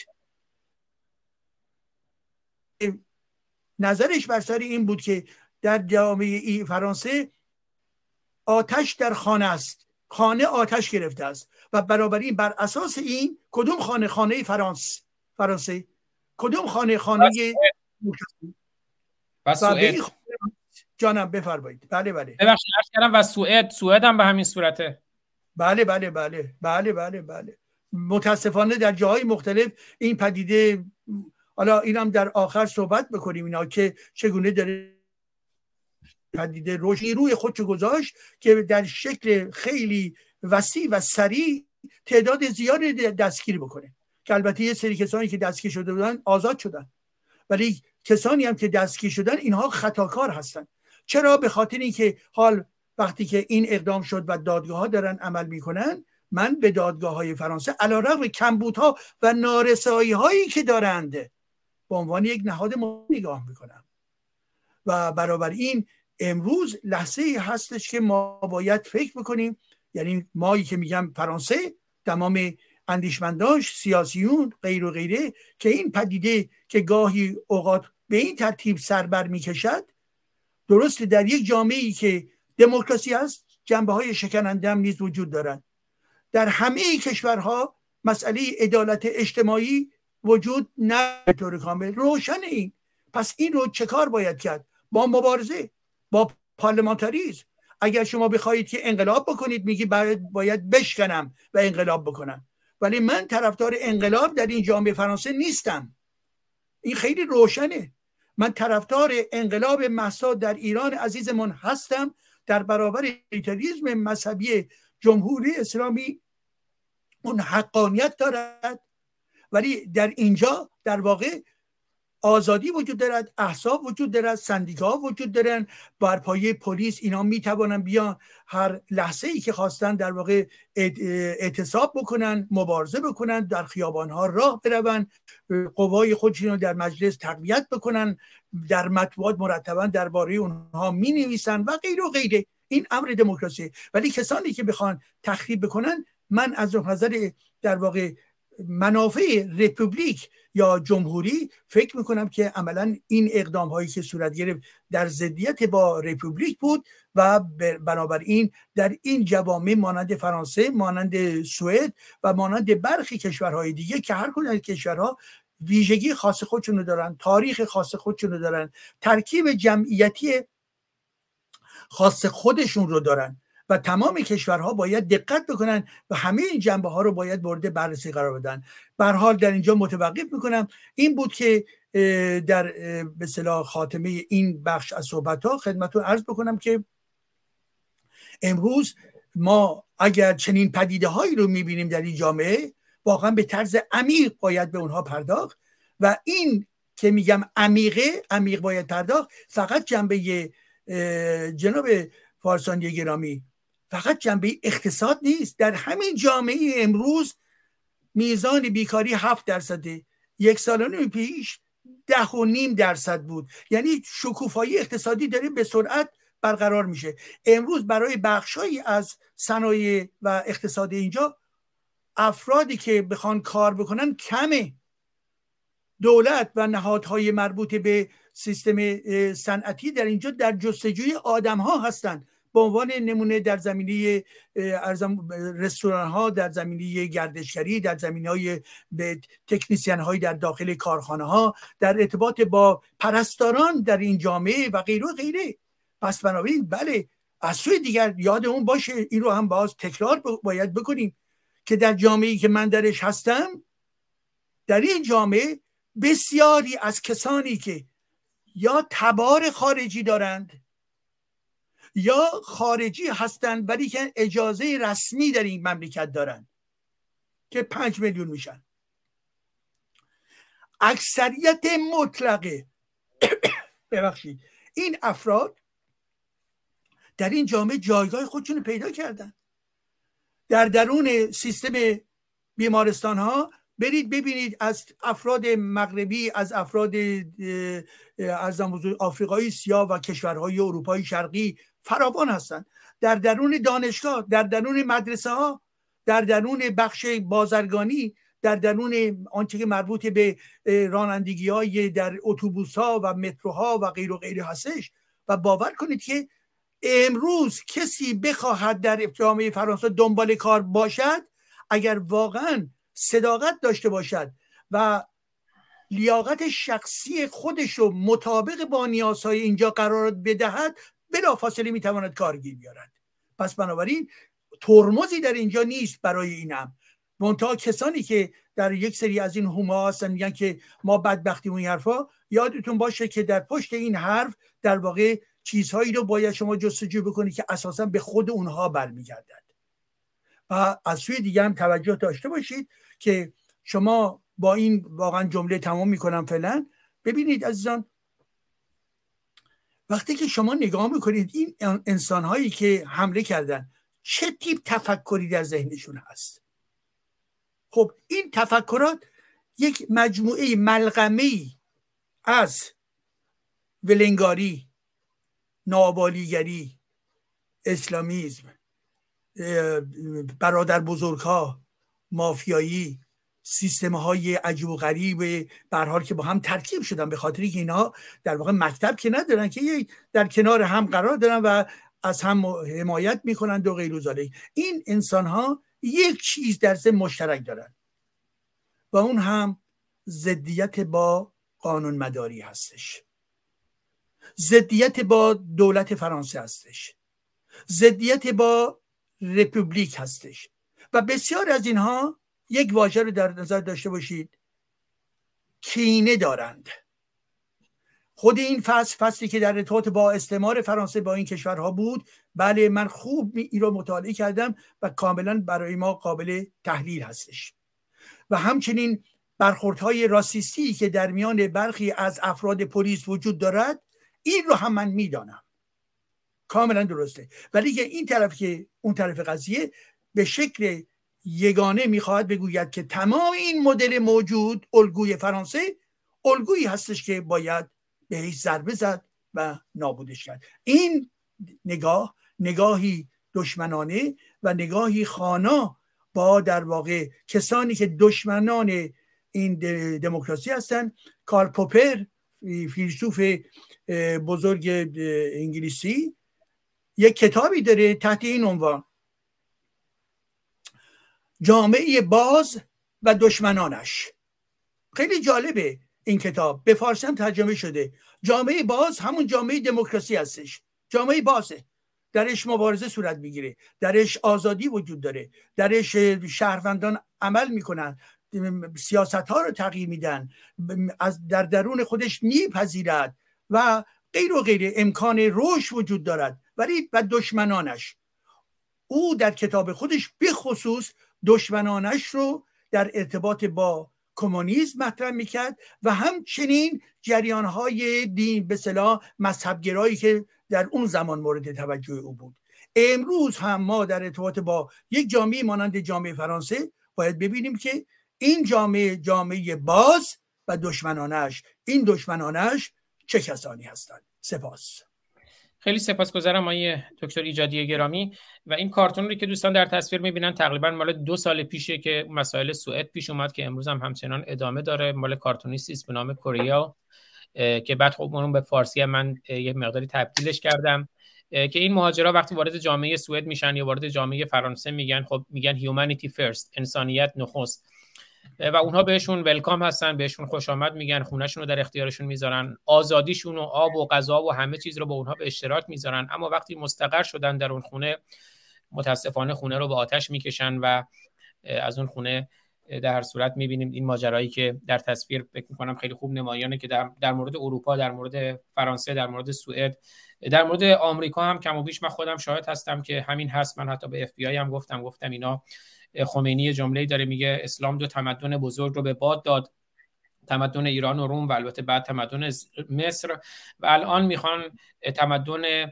نظرش بر سر این بود که در جامعه فرانسه آتش در خانه است، خانه آتش گرفته است و بنابراین بر اساس این کدوم خانه خانه فرانسه فرانسه کدوم خانه خانه و سوئد جانم بفرمایید. بله بله ببخشید عرض کردم و سوئد سوئد هم به همین صورته. بله بله بله بله بله بله متاسفانه در جاهای مختلف این پدیده، حالا اینم در آخر صحبت بکنیم اینا که چگونه داره پدیده روشی روی خودشو گذاشت که در شکل خیلی وسیع و سریع تعداد زیادی دستگیر بکنه، که البته یه سری کسانی که دستگیر شده بودن آزاد شدن، ولی کسانی هم که دستگیر شدن اینها خطاکار هستند. چرا؟ به خاطر اینکه حال وقتی که این اقدام شد و دادگاه‌ها دارن عمل میکنن، من به دادگاه‌های فرانسه علی رغم کمبودها و نارسایی‌هایی که دارند به عنوان یک نهاد نگاه میکنم و برابر این امروز لحظه‌ای هستش که ما باید فکر بکنیم، یعنی مایی که میگم فرانسه، تمام اندیشمنداش، سیاسیون، غیر و غیره، که این پدیده که گاهی اوقات به این ترتیب سربر می کشد، درسته در یک جامعه‌ای که دموکراسی است جنبه های شکننده هم نیز وجود دارند. در همه کشورها مسئله عدالت اجتماعی وجود ندارد به طور کامل، روشن این. پس این رو چه کار باید کرد؟ با مبارزه، با پارلمانتاریسم. اگر شما بخواید که انقلاب بکنید میگی باید بشکنم و انقلاب بکنم، ولی من طرفدار انقلاب در این جامعه فرانسه نیستم. این خیلی روشنه. من طرفدار انقلاب مهسا در ایران عزیزمون هستم در برابر ایتالیزم مذهبی جمهوری اسلامی، اون حقانیت دارد، ولی در اینجا در واقع آزادی وجود دارد، احزاب وجود دارد، سندیکاها وجود دارند، بر پایه پلیس اینا میتوانند بیان هر لحظه ای که خواستن در واقع اعتصاب بکنن، مبارزه بکنن، در خیابانها راه بروند، قوای خودشون رو در مجلس تقویت بکنن، در مطبوعات مرتبا درباره اونها مینویسن و غیر و غیره. این امر دموکراسی. ولی کسانی که بخوان تخریب بکنن، من از نظر در واقع منافع رپوبلیک یا جمهوری فکر میکنم که عملا این اقدام هایی که صورت گرفت در ضدیت با رپوبلیک بود و بنابراین در این جوامع مانند فرانسه، مانند سوئد و مانند برخی کشورهای دیگه که هر کدوم از کشورها ویژگی خاص خودشونو دارن، تاریخ خاص خودشونو دارن، ترکیب جمعیتی خاص خودشون رو دارن و تمام کشورها باید دقت بکنن و همه این جنبه ها رو باید مورد بررسی قرار بدن. به هر حال در اینجا متوقف میکنم. این بود که در به اصطلاح خاتمه این بخش از صحبت ها خدمتتون عرض بکنم که امروز ما اگر چنین پدیده هایی رو میبینیم در این جامعه، واقعا به طرز عمیق باید به اونها پرداخت و این که میگم عمیقه، عمیق باید پرداخت. فقط جنبه جناب فارسانی گرامی فقط جنبه اقتصاد نیست. در همین جامعه امروز میزان بیکاری هفت درصده، یک سال و نیم پیش ده و نیم درصد بود. یعنی شکوفایی اقتصادی داره به سرعت برقرار میشه. امروز برای بخشایی از صنایع و اقتصاد اینجا افرادی که بخوان کار بکنن کمه. دولت و نهادهای مربوط به سیستم صنعتی در اینجا در جستجوی آدم‌ها هستند. به عنوان نمونه در زمینه رستوران‌ها، در زمینه گردشگری، در زمینه‌های تکنسین‌های در داخل کارخانه‌ها، در ارتباط با پرستاران در این جامعه و غیره و غیره. پس بنابراین بله، از سوی دیگر یادمون باشه، این رو هم باز تکرار باید بکنیم که در جامعه‌ای که من درش هستم، در این جامعه بسیاری از کسانی که یا تبار خارجی دارند یا خارجی هستند ولی که اجازه رسمی در این مملکت دارند که پنج میلیون میشن، اکثریت مطلقه ببخشید این افراد در این جامعه جایگاه خودشونو پیدا کردن. در درون سیستم بیمارستان ها برید ببینید، از افراد مغربی، از افراد از آفریقای سیاه و کشورهای اروپای شرقی فراوان هستند. در درون دانشگاه، در درون مدرسه ها، در درون بخش بازرگانی، در درون آنچه که مربوط به رانندگی های در اتوبوس ها و متروها و غیر و غیره هستش. و باور کنید که امروز کسی بخواهد در جامعه فرانسه دنبال کار باشد، اگر واقعاً صداقت داشته باشد و لیاقت شخصی خودش رو مطابق با نیازهای اینجا قرار بدهد، بلافاصله میتواند کارگیر بیارد. پس بنابراین ترمزی در اینجا نیست برای اینم. منتها کسانی که در یک سری از این هما هستن میگن که ما بدبختیمون، این حرفا، یادتون باشه که در پشت این حرف در واقع چیزهایی رو باید شما جستجو بکنید که اساسا به خود اونها برمیگردد. و از سوی دیگه هم توجه داشته باشید که شما با این واقعا جمله تمام میکنم فعلا. ببینید عزیزان، وقتی که شما نگاه میکنید این انسانهایی که حمله کردن چه تیپ تفکری در ذهنشون هست، خب این تفکرات یک مجموعه ملغمه‌ای از ولنگاری، نابالیگری، اسلامیزم، برادر بزرگ ها، مافیایی، سیستم های عجیب و غریب برحال که با هم ترکیب شدن، به خاطری که اینا در واقع مکتب که ندارن که در کنار هم قرار دارن و از هم حمایت میکنند و غیر و ذالک. این انسان ها یک چیز در ذهن مشترک دارن و اون هم ضدیت با قانون مداری هستش، ضدیت با دولت فرانسه هستش، ضدیت با رپوبلیک هستش. و بسیار از اینها یک واژه رو در نظر داشته باشید، کینه دارند. خود این فصل، فصلی که در ارتباط با استعمار فرانسه با این کشورها بود، بله من خوب این رو مطالعه کردم و کاملا برای ما قابل تحلیل هستش. و همچنین برخوردهای راسیستی که در میان برخی از افراد پلیس وجود دارد، این رو هم من میدانم، کاملا درسته. ولی که این طرف که اون طرف قضیه به شکل یگانه میخواهد بگوید که تمام این مدل موجود الگوی فرانسه، الگویی هستش که باید بهش ضربه زد و نابودش کرد. این نگاه نگاهی دشمنانه و نگاهی خانا با در واقع کسانی که دشمنان این دموکراسی هستند. کارل پوپر، فیلسوف بزرگ انگلیسی، یک کتابی داره تحت این عنوان جامعه باز و دشمنانش. خیلی جالبه این کتاب، به فارسی هم ترجمه شده. جامعه باز همون جامعه دموکراسی هستش، جامعه بازه، درش مبارزه صورت میگیره، درش آزادی وجود داره، درش شهروندان عمل میکنن، سیاست ها رو تغییر میدن، از در درون خودش میپذیرد و غیر و غیره، امکان روش وجود دارد. ولی و دشمنانش، او در کتاب خودش به خصوص دشمنانش رو در ارتباط با کمونیسم مطرح میکرد و همچنین جریان‌های دین به اصطلاح مذهب‌گرایی که در اون زمان مورد توجه او بود. امروز هم ما در ارتباط با یک جامعه مانند جامعه فرانسه باید ببینیم که این جامعه، جامعه باز و دشمنانش، این دشمنانش چه کسانی هستند. سپاس. خیلی سپاسگزارم آقای دکتر ایجادی گرامی. و این کارتون رو که دوستان در تصویر می‌بینن تقریباً مال دو سال پیشه که مسائل سوئد پیش اومد که امروز هم همچنان ادامه داره. مال کارتونیستی به نام کوریا که بعد خب اون به فارسی من یه مقداری تبدیلش کردم، که این مهاجرا وقتی وارد جامعه سوئد میشن یا وارد جامعه فرانسه میگن، خب میگن humanity first، انسانیت نخست، و اونها بهشون ولکام هستن، بهشون خوش آمد میگن، خونهشون رو در اختیارشون میذارن، آزادیشون و آب و غذا و همه چیز رو با اونها به اشتراک میذارن. اما وقتی مستقر شدن در اون خونه، متاسفانه خونه رو به آتش میکشن و از اون خونه در هر صورت میبینیم این ماجرایی که در تصویر فکر میکنم خیلی خوب نمایانه که در, در مورد اروپا، در مورد فرانسه، در مورد سوئد، در مورد آمریکا هم کم و بیش من خودم شاهد هستم که همین هست. من حتی به اف بی آی هم گفتم گفتم اینا، خمینی جمله‌ای داره میگه اسلام دو تمدن بزرگ رو به باد داد، تمدن ایران و روم و البته بعد تمدن مصر، و الان میخوان تمدن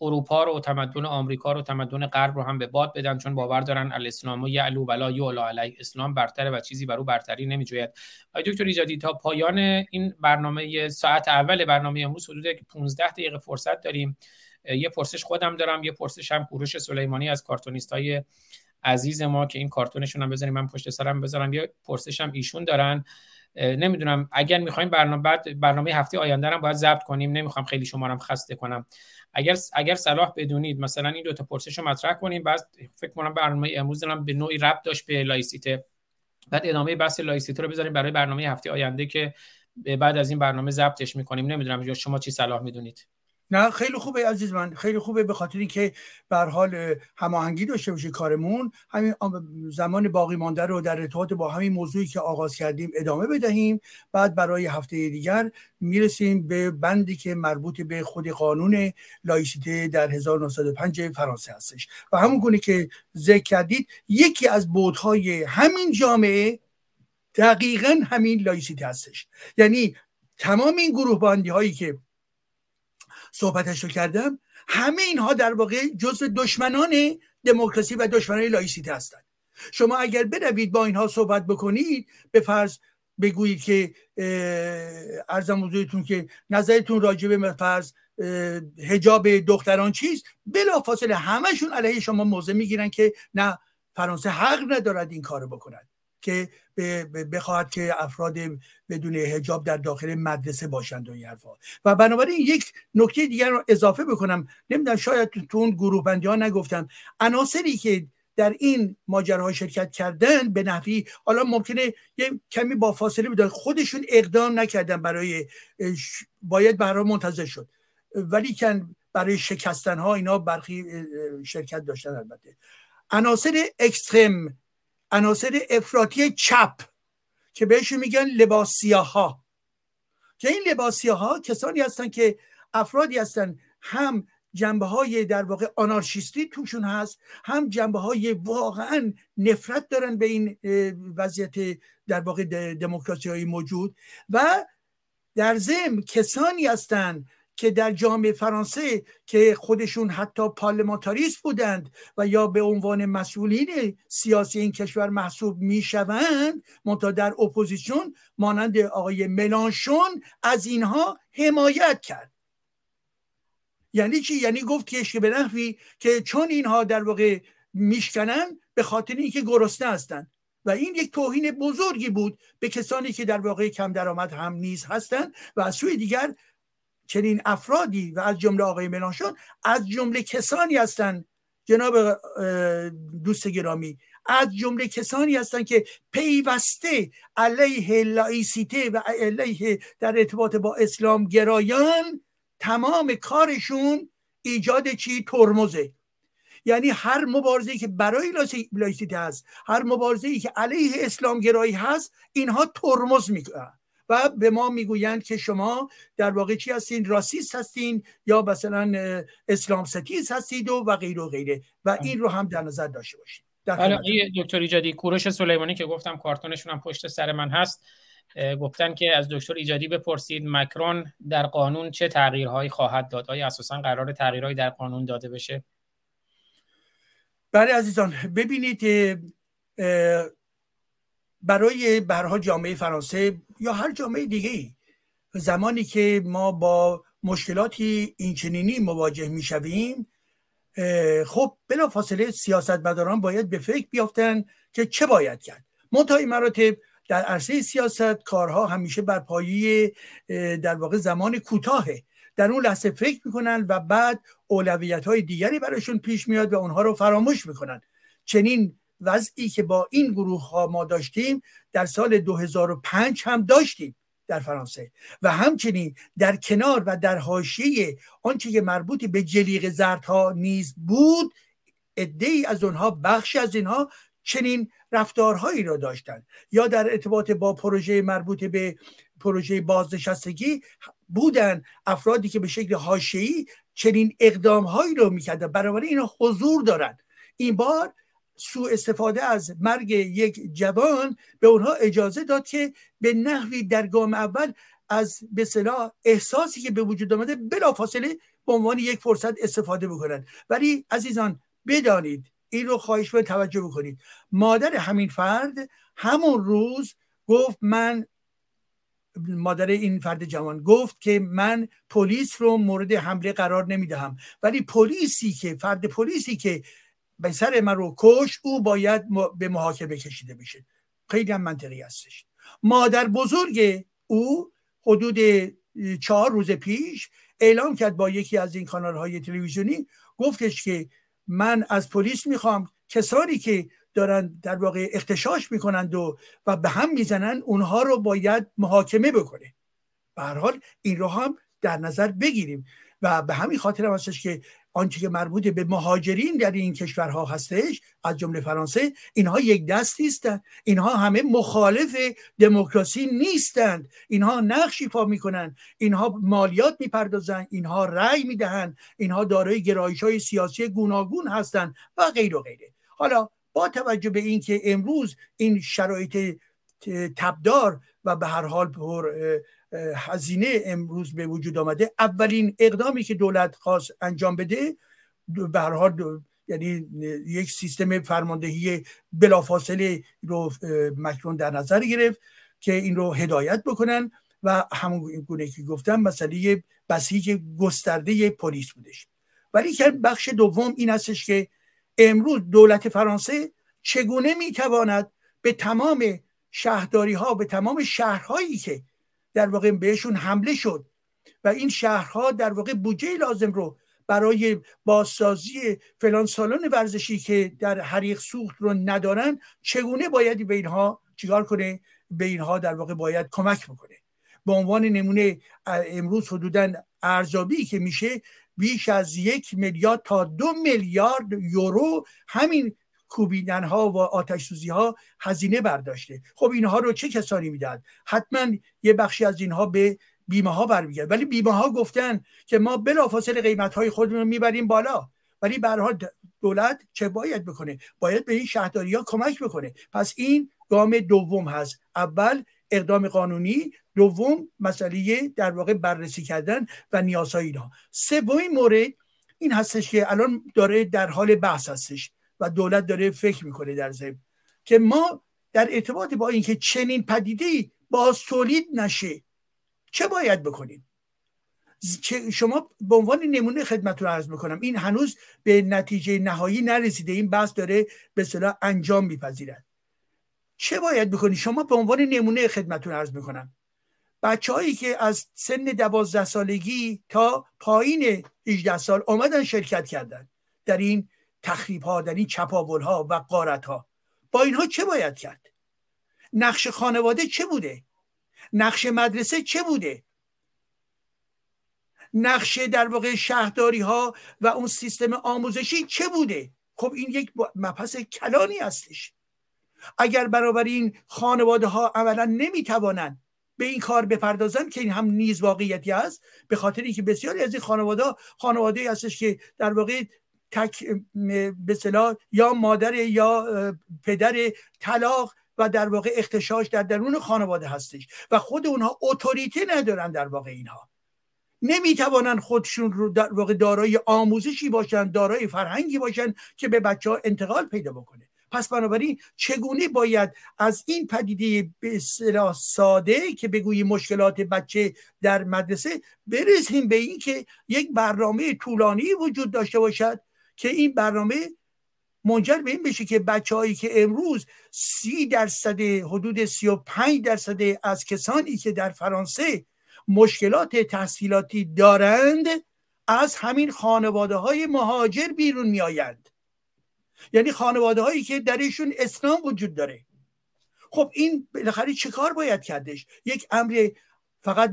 اروپا رو، تمدن آمریکا رو، تمدن غرب رو هم به باد بدن، چون باور دارن الاسلام یعلو ولا یعلا علیه، اسلام برتره و چیزی بر او برتری نمیجوید. آقای دکتر ایجادی، تا پایان این برنامه، ساعت اول برنامه امروز حدود پانزده دقیقه فرصت داریم. یه پرسش خودم دارم، یه پرسش هم کوروش سلیمانی از کارتونیست‌های عزیز ما که این کارتونشون هم بزنیم، من پشت سرم بذارم، یه پرسش هم ایشون دارن. نمیدونم اگر میخوایم برنامه بعد برنامه هفته آینده رو باید ضبط کنیم، نمیخوام خیلی شما رو خسته کنم. اگر اگر صلاح بدونید مثلا این دو تا پرسش رو مطرح کنیم، بعد فکر کنم برنامه امروز هم به نوعی ربط داشت به لایسیته، بعد ادامه بحث لایسیته رو بذاریم برای برنامه هفته آینده که بعد از این برنامه ضبطش می‌کنیم. نمیدونم شما چی صلاح میدونید. نه خیلی خوبه عزیز من، خیلی خوبه، به خاطر اینکه به هر حال هماهنگی داشته باشه کارمون. همین زمان باقی مانده رو در ارتباط با همین موضوعی که آغاز کردیم ادامه بدهیم، بعد برای هفته دیگر میرسیم به بندی که مربوط به خود قانون لایسیته در هزار و نهصد و پنج فرانسه هستش و همون گونه که ذکر کردید یکی از بُعدهای همین جامعه دقیقاً همین لایسیته هستش. یعنی تمام این گروه باندی هایی که صحبتش رو کردم، همه اینها در واقع جزء دشمنان دموکراسی و دشمنان لایسیته هستند. شما اگر بروید با اینها صحبت بکنید، به فرض بگویید که عرضم حضورتون که نظرتون راجع به فرض حجاب دختران چیست، بلافاصله همشون علیه شما موضع میگیرن که نه فرانسه حق ندارد این کارو بکنن که بخواهد که افراد بدون حجاب در داخل مدرسه باشند و این حرفا. و بنابراین یک نکته دیگر رو اضافه بکنم، نمیدونم شاید تو اون گروه بندی ها نگفتم، عناصری که در این ماجراها شرکت کردن به نحوی حالا ممکنه یه کمی با فاصله بودن، خودشون اقدام نکردن برای باید برای منتظر شد، ولی که برای شکستن ها اینا برخی شرکت داشتن. البته عناصر اکسترم، عناصر افراطی چپ که بهش میگن لباس سیاه ها، که این لباس سیاه ها کسانی هستن که افرادی هستن هم جنبه های در واقع آنارشیستی توشون هست، هم جنبه های واقعا نفرت دارن به این وضعیت در واقع دموکراسی های موجود، و در ضمن کسانی هستن که در جامعه فرانسه که خودشون حتی پارلمانتاریست بودند و یا به عنوان مسئولین سیاسی این کشور محسوب میشوند، منتها در اپوزیسیون مانند آقای ملانشون از اینها حمایت کرد. یعنی چی؟ یعنی گفت که به نحوی که چون اینها در واقع میشکنن به خاطر اینکه گرسنه هستند، و این یک توهین بزرگی بود به کسانی که در واقع کم درآمد هم نیز هستند. و از سوی دیگر چنین افرادی و از جمله آقای ملانشون از جمله کسانی هستند، جناب دوست گرامی، از جمله کسانی هستند که پیوسته علیه لایسیته و علیه در ارتباط با اسلام گرایان تمام کارشون ایجاد چی؟ ترمزه. یعنی هر مبارزه‌ای که برای لایسیته هست، هر مبارزه‌ای که علیه اسلام گرایی هست، اینها ترمز میکنن و به ما میگویند که شما در واقع چی هستین؟ راسیست هستین یا مثلا اسلام ستیز هستید و غیره و غیره. و این رو هم در نظر داشته باشید. آقای دکتر ایجادی، کوروش سلیمانی که گفتم کارتونشون هم پشت سر من هست، گفتن که از دکتر ایجادی بپرسید مکرون در قانون چه تغییرهایی خواهد داد؟ آیا اساساً قرار تغییرهایی در قانون داده بشه؟ بله عزیزان، ببینید برای برها جامعه فرانسه یا هر جامعه دیگه‌ای زمانی که ما با مشکلاتی اینچنینی مواجه می‌شویم، خب بلافاصله سیاستمداران باید به فکر بیافتن که چه باید کرد. منتها این مراتب در عرصه سیاست کارها همیشه بر پایه‌ی در واقع زمان کوتاهه. در اون لحظه فکر میکنن و بعد اولویت‌های دیگری براشون پیش میاد و اونها رو فراموش میکنن. چنین وضعی که با این گروه ها ما داشتیم در سال دو هزار و پنج هم داشتیم در فرانسه، و همچنین در کنار و در حاشیه آنچه که مربوط به جلیق زردها نیز بود، عده‌ای از اونها، بخشی از اینها چنین رفتارهایی را داشتند. یا در ارتباط با پروژه مربوط به پروژه بازنشستگی بودن افرادی که به شکل حاشیه‌ای چنین اقدامهایی را می‌کردن. برابر اینا حضور دارند. این بار سوء استفاده از مرگ یک جوان به اونها اجازه داد که به نحوی در گام اول از به اصطلاح احساسی که به وجود آمده بلافاصله به عنوان یک فرصت استفاده بکنند. ولی عزیزان بدانید، این رو خواهش به توجه بکنید، مادر همین فرد همون روز گفت من، مادر این فرد جوان گفت که من پلیس رو مورد حمله قرار نمیدهم، ولی پلیسی که فرد پلیسی که به سر من رو کش، او باید به محاکمه کشیده بشه. خیلی هم منطقی هستش. مادر بزرگ او حدود چهار روز پیش اعلام کرد با یکی از این کانال‌های تلویزیونی، گفتش که من از پلیس میخوام کسانی که دارن در واقع اغتشاش میکنند و و به هم میزنن اونها رو باید محاکمه بکنه. به هر حال این رو هم در نظر بگیریم. و به همین خاطر هم هستش که آنچه که مربوط به مهاجرین در این کشورها هستش از جمله فرانسه، اینها یک دست نیستند، اینها همه مخالف دموکراسی نیستند، اینها نقش ایفا میکنند، اینها مالیات میپردازند، اینها رأی میدهند، اینها دارای گرایش‌های سیاسی گوناگون هستند و غیر و غیره. حالا با توجه به اینکه امروز این شرایط تبدار و به هر حال پر هزینه امروز به وجود آمده، اولین اقدامی که دولت خواست انجام بده به هر حال یعنی یک سیستم فرماندهی بلافاصله رو مکرون در نظر گرفت که این رو هدایت بکنن و همون گونه که گفتم مسئله بسیج گسترده پلیس بودش. ولی که بخش دوم این هستش که امروز دولت فرانسه چگونه میتواند به تمام شهرداری ها، به تمام شهرهایی که در واقع بهشون حمله شد و این شهرها در واقع بودجه لازم رو برای بازسازی فلان سالن ورزشی که در حریق سوخت رو ندارن، چگونه باید به اینها چیکار کنه؟ به اینها در واقع باید کمک بکنه. به عنوان نمونه امروز حدوداً ارزیابی که میشه بیش از یک میلیارد تا دو میلیارد یورو همین کوبیدن ها و آتش سوزی ها هزینه برداشته. خب اینها رو چه کسانی میدن؟ حتما یه بخشی از اینها به بیمه ها برمیگرد، ولی بیمه ها گفتن که ما بلافاصله قیمت های خودمون رو میبریم بالا. ولی به هر حال دولت چه باید بکنه؟ باید به این شهرداری ها کمک بکنه. پس این گام دوم هست. اول اقدام قانونی، دوم مسئله در واقع بررسی کردن و نیازهای اینها. سومین مورد این هستش که الان داره در حال بحث هستش و دولت داره فکر میکنه در ذهن که ما در ارتباط با اینکه چنین پدیده‌ای باز تولید نشه چه باید بکنیم. شما به عنوان نمونه خدمتتون عرض میکنم این هنوز به نتیجه نهایی نرسیده، این بحث داره به اصطلاح انجام میپذیرد. چه باید بکنید؟ شما به عنوان نمونه خدمتتون عرض میکنم بچه‌هایی که از سن دوازده سالگی تا پایین هجده سال آمدن شرکت کردن در این تخریب‌ها، در این چپاول‌ها و غارت‌ها، با اینها چه باید کرد؟ نقش خانواده چه بوده؟ نقش مدرسه چه بوده؟ نقش در واقع شهرداری‌ها و اون سیستم آموزشی چه بوده؟ خب این یک مبحث کلانی هستش. اگر برابر این خانواده‌ها اولا نمی‌توانند به این کار بپردازن که این هم نیز واقعیتی است، به خاطر اینکه بسیاری از این خانواده خانواده‌ای هستش که در واقع تک به اصطلاح یا مادر یا پدر طلاق و در واقع اختشاش در درون خانواده هستش و خود اونها اتوریته ندارن، در واقع اینها نمیتوانن خودشون رو در واقع دارای آموزشی باشن، دارای فرهنگی باشن که به بچه‌ها انتقال پیدا بکنه. پس بنابراین چگونه باید از این پدیده به اصطلاح ساده که بگویی مشکلات بچه در مدرسه برسیم به این که یک برنامه طولانی وجود داشته باشد که این برنامه منجر به این بشه که بچه‌هایی که امروز سی درصد حدود سی و پنج درصد از کسانی که در فرانسه مشکلات تحصیلاتی دارند از همین خانواده‌های مهاجر بیرون می‌آیند، یعنی خانواده هایی که درشون اسلام وجود داره. خب این بالاخره چه کار باید کردش؟ یک امر فقط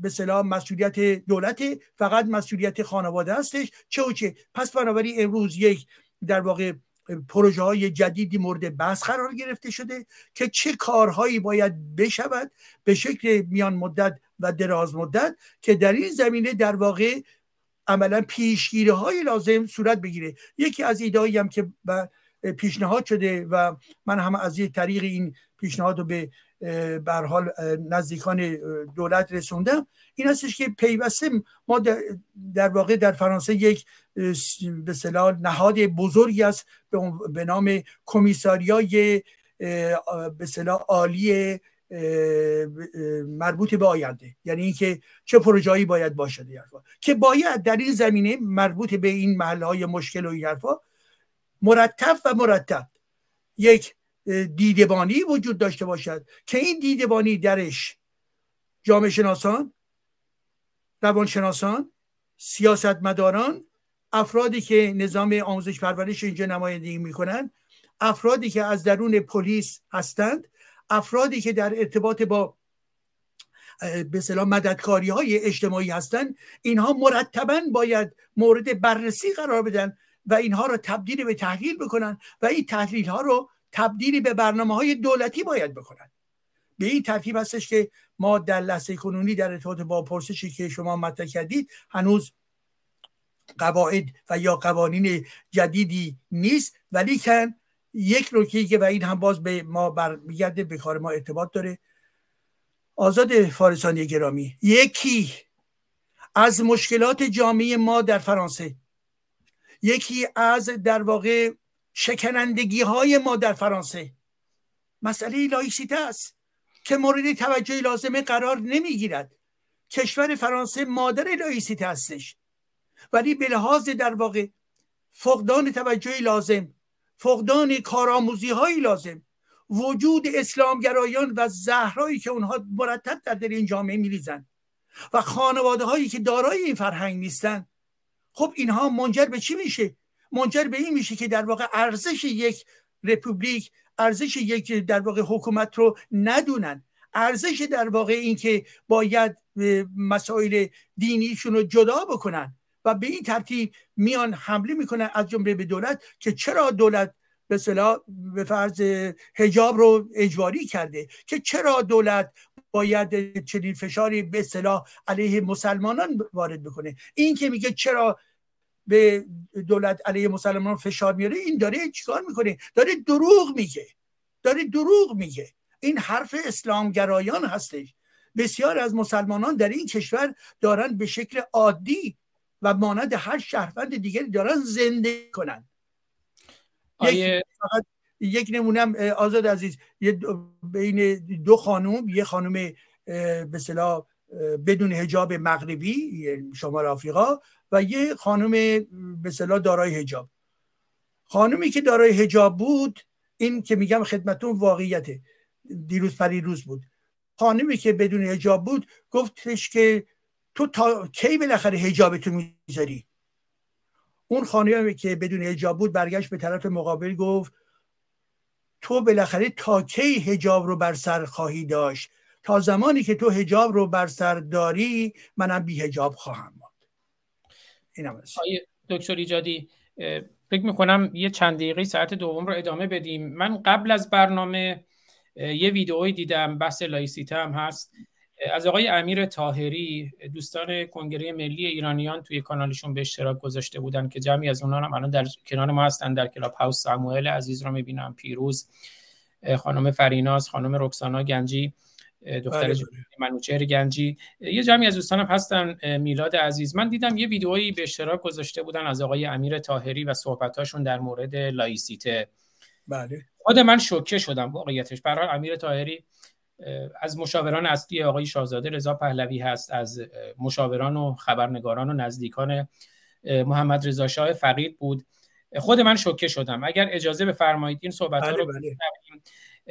به اصطلاح مسئولیت دولت، فقط مسئولیت خانواده هستش؟ چه و چه. پس بنابراین امروز یک در واقع پروژه های جدیدی مورد بحث قرار گرفته شده که چه کارهایی باید بشود به شکل میان مدت و دراز مدت که در این زمینه در واقع عملا پیشگیری های لازم صورت بگیره. یکی از ایده‌هایی هم که پیشنهاد شده و من هم از یه طریق این پیشنهاد رو به به هر حال نزدیکان دولت رسوندم این هستش که پیوسته ما در, در واقع در فرانسه یک به اصطلاح نهاد بزرگی است به نام کمیساریای به اصطلاح عالی مربوط به آینده، یعنی اینکه چه پروژه‌ای باید باشه دیرفا که باید در این زمینه مربوط به این محل‌های مشکل و این حرفا مرتب و مرتب یک دیدبانی وجود داشته باشد که این دیدبانی درش جامعه شناسان، روانشناسان، سیاستمداران، افرادی که نظام آموزش پرورش اینجا نمایندگی می‌کنند، افرادی که از درون پلیس هستند، افرادی که در ارتباط با به اصطلاح مددکاری‌های اجتماعی هستند، اینها مرتباً باید مورد بررسی قرار بدن و اینها رو تبدیل به تحلیل بکنن و این تحلیل‌ها رو تبدیل به برنامه‌های دولتی باید بکنن. به این ترتیب هستش که ما در لحظه کنونی در ارتباط با پرسشی که شما مطرح کردید هنوز قواعد و یا قوانین جدیدی نیست، ولی که یک نکته که و این هم باز به ما برمیگرده به کار ما ارتباط داره. آزاد فارسانی گرامی، یکی از مشکلات جامعه ما در فرانسه، یکی از در واقع شکنندگی های ما در فرانسه مسئله لایسیته است که مورد توجه لازمه قرار نمیگیرد. کشور فرانسه مادر لایسیته هستش، ولی به لحاظ در واقع فقدان توجه لازم، فقدان کارآموزی های لازم، وجود اسلامگرایان و زهرایی که اونها مرتب در دل این جامعه میریزن و خانواده هایی که دارای این فرهنگ نیستن، خب اینها منجر به چی میشه؟ منجر به این میشه که در واقع ارزش یک رپوبلیک، ارزش یک در واقع حکومت رو ندونن، ارزش در واقع این که باید مسائل دینیشون رو جدا بکنن و به این ترتیب میان حمله میکنن از جمله به دولت که چرا دولت به اصطلاح به فرض حجاب رو اجباری کرده، که چرا دولت باید چنین فشاری به اصطلاح علیه مسلمانان وارد بکنه. این که میگه چرا به دولت علیه مسلمانان فشار میاره، این داره چیکار میکنه؟ داره دروغ میگه، داره دروغ میگه. این حرف اسلامگرایان هستش. بسیار از مسلمانان در این کشور دارن به شکل عادی و مانند هر شهروند دیگری دارن زندگی کنن. آیه... یک نمونم آزاد عزیز، یه دو بین دو خانوم، یه خانوم به اصطلاح بدون حجاب مغربی شمال آفریقا و یه خانم به اصطلاح دارای حجاب. خانومی که دارای حجاب بود، این که میگم خدمتون واقعیته، دیروز پریروز بود، خانمی که بدون حجاب بود گفتش که تو تا کی بالاخره حجابتو میذاری؟ اون خانمی که بدون حجاب بود برگشت به طرف مقابل گفت تو بالاخره تا کی حجاب رو بر سر خواهی داشت؟ تا زمانی که تو حجاب رو بر سر داری منم بی حجاب خواهم بود. اینم است. دکتر ایجادی فکر می‌کنم یه چند دقیقه ساعت دوم رو ادامه بدیم. من قبل از برنامه یه ویدئویی دیدم، بحث لایسیته هم هست، از آقای امیر طاهری. دوستان کنگره ملی ایرانیان توی کانالشون به اشتراک گذاشته بودن که جمعی از اونها هم الان در کنار ما هستن در کلاب هاوس. ساموئل عزیز رو می‌بینم، پیروز، خانم فریناز، خانم رکسانا گنجی، دختر منوچهر گنجی، یه جمعی از دوستانم هستن. میلاد عزیز. من دیدم یه ویدئویی به اشتراک گذاشته بودن از آقای امیر طاهری و صحبتاشون در مورد لایسیته. بله. خود من شوکه شدم واقعیتش. برای امیر طاهری از مشاوران اصلی آقای شاهزاده رضا پهلوی هست، از مشاوران و خبرنگاران و نزدیکان محمد رضا شاه فقید بود. خود من شوکه شدم. اگر اجازه بفرمایید این صحبت‌ها رو بشنویم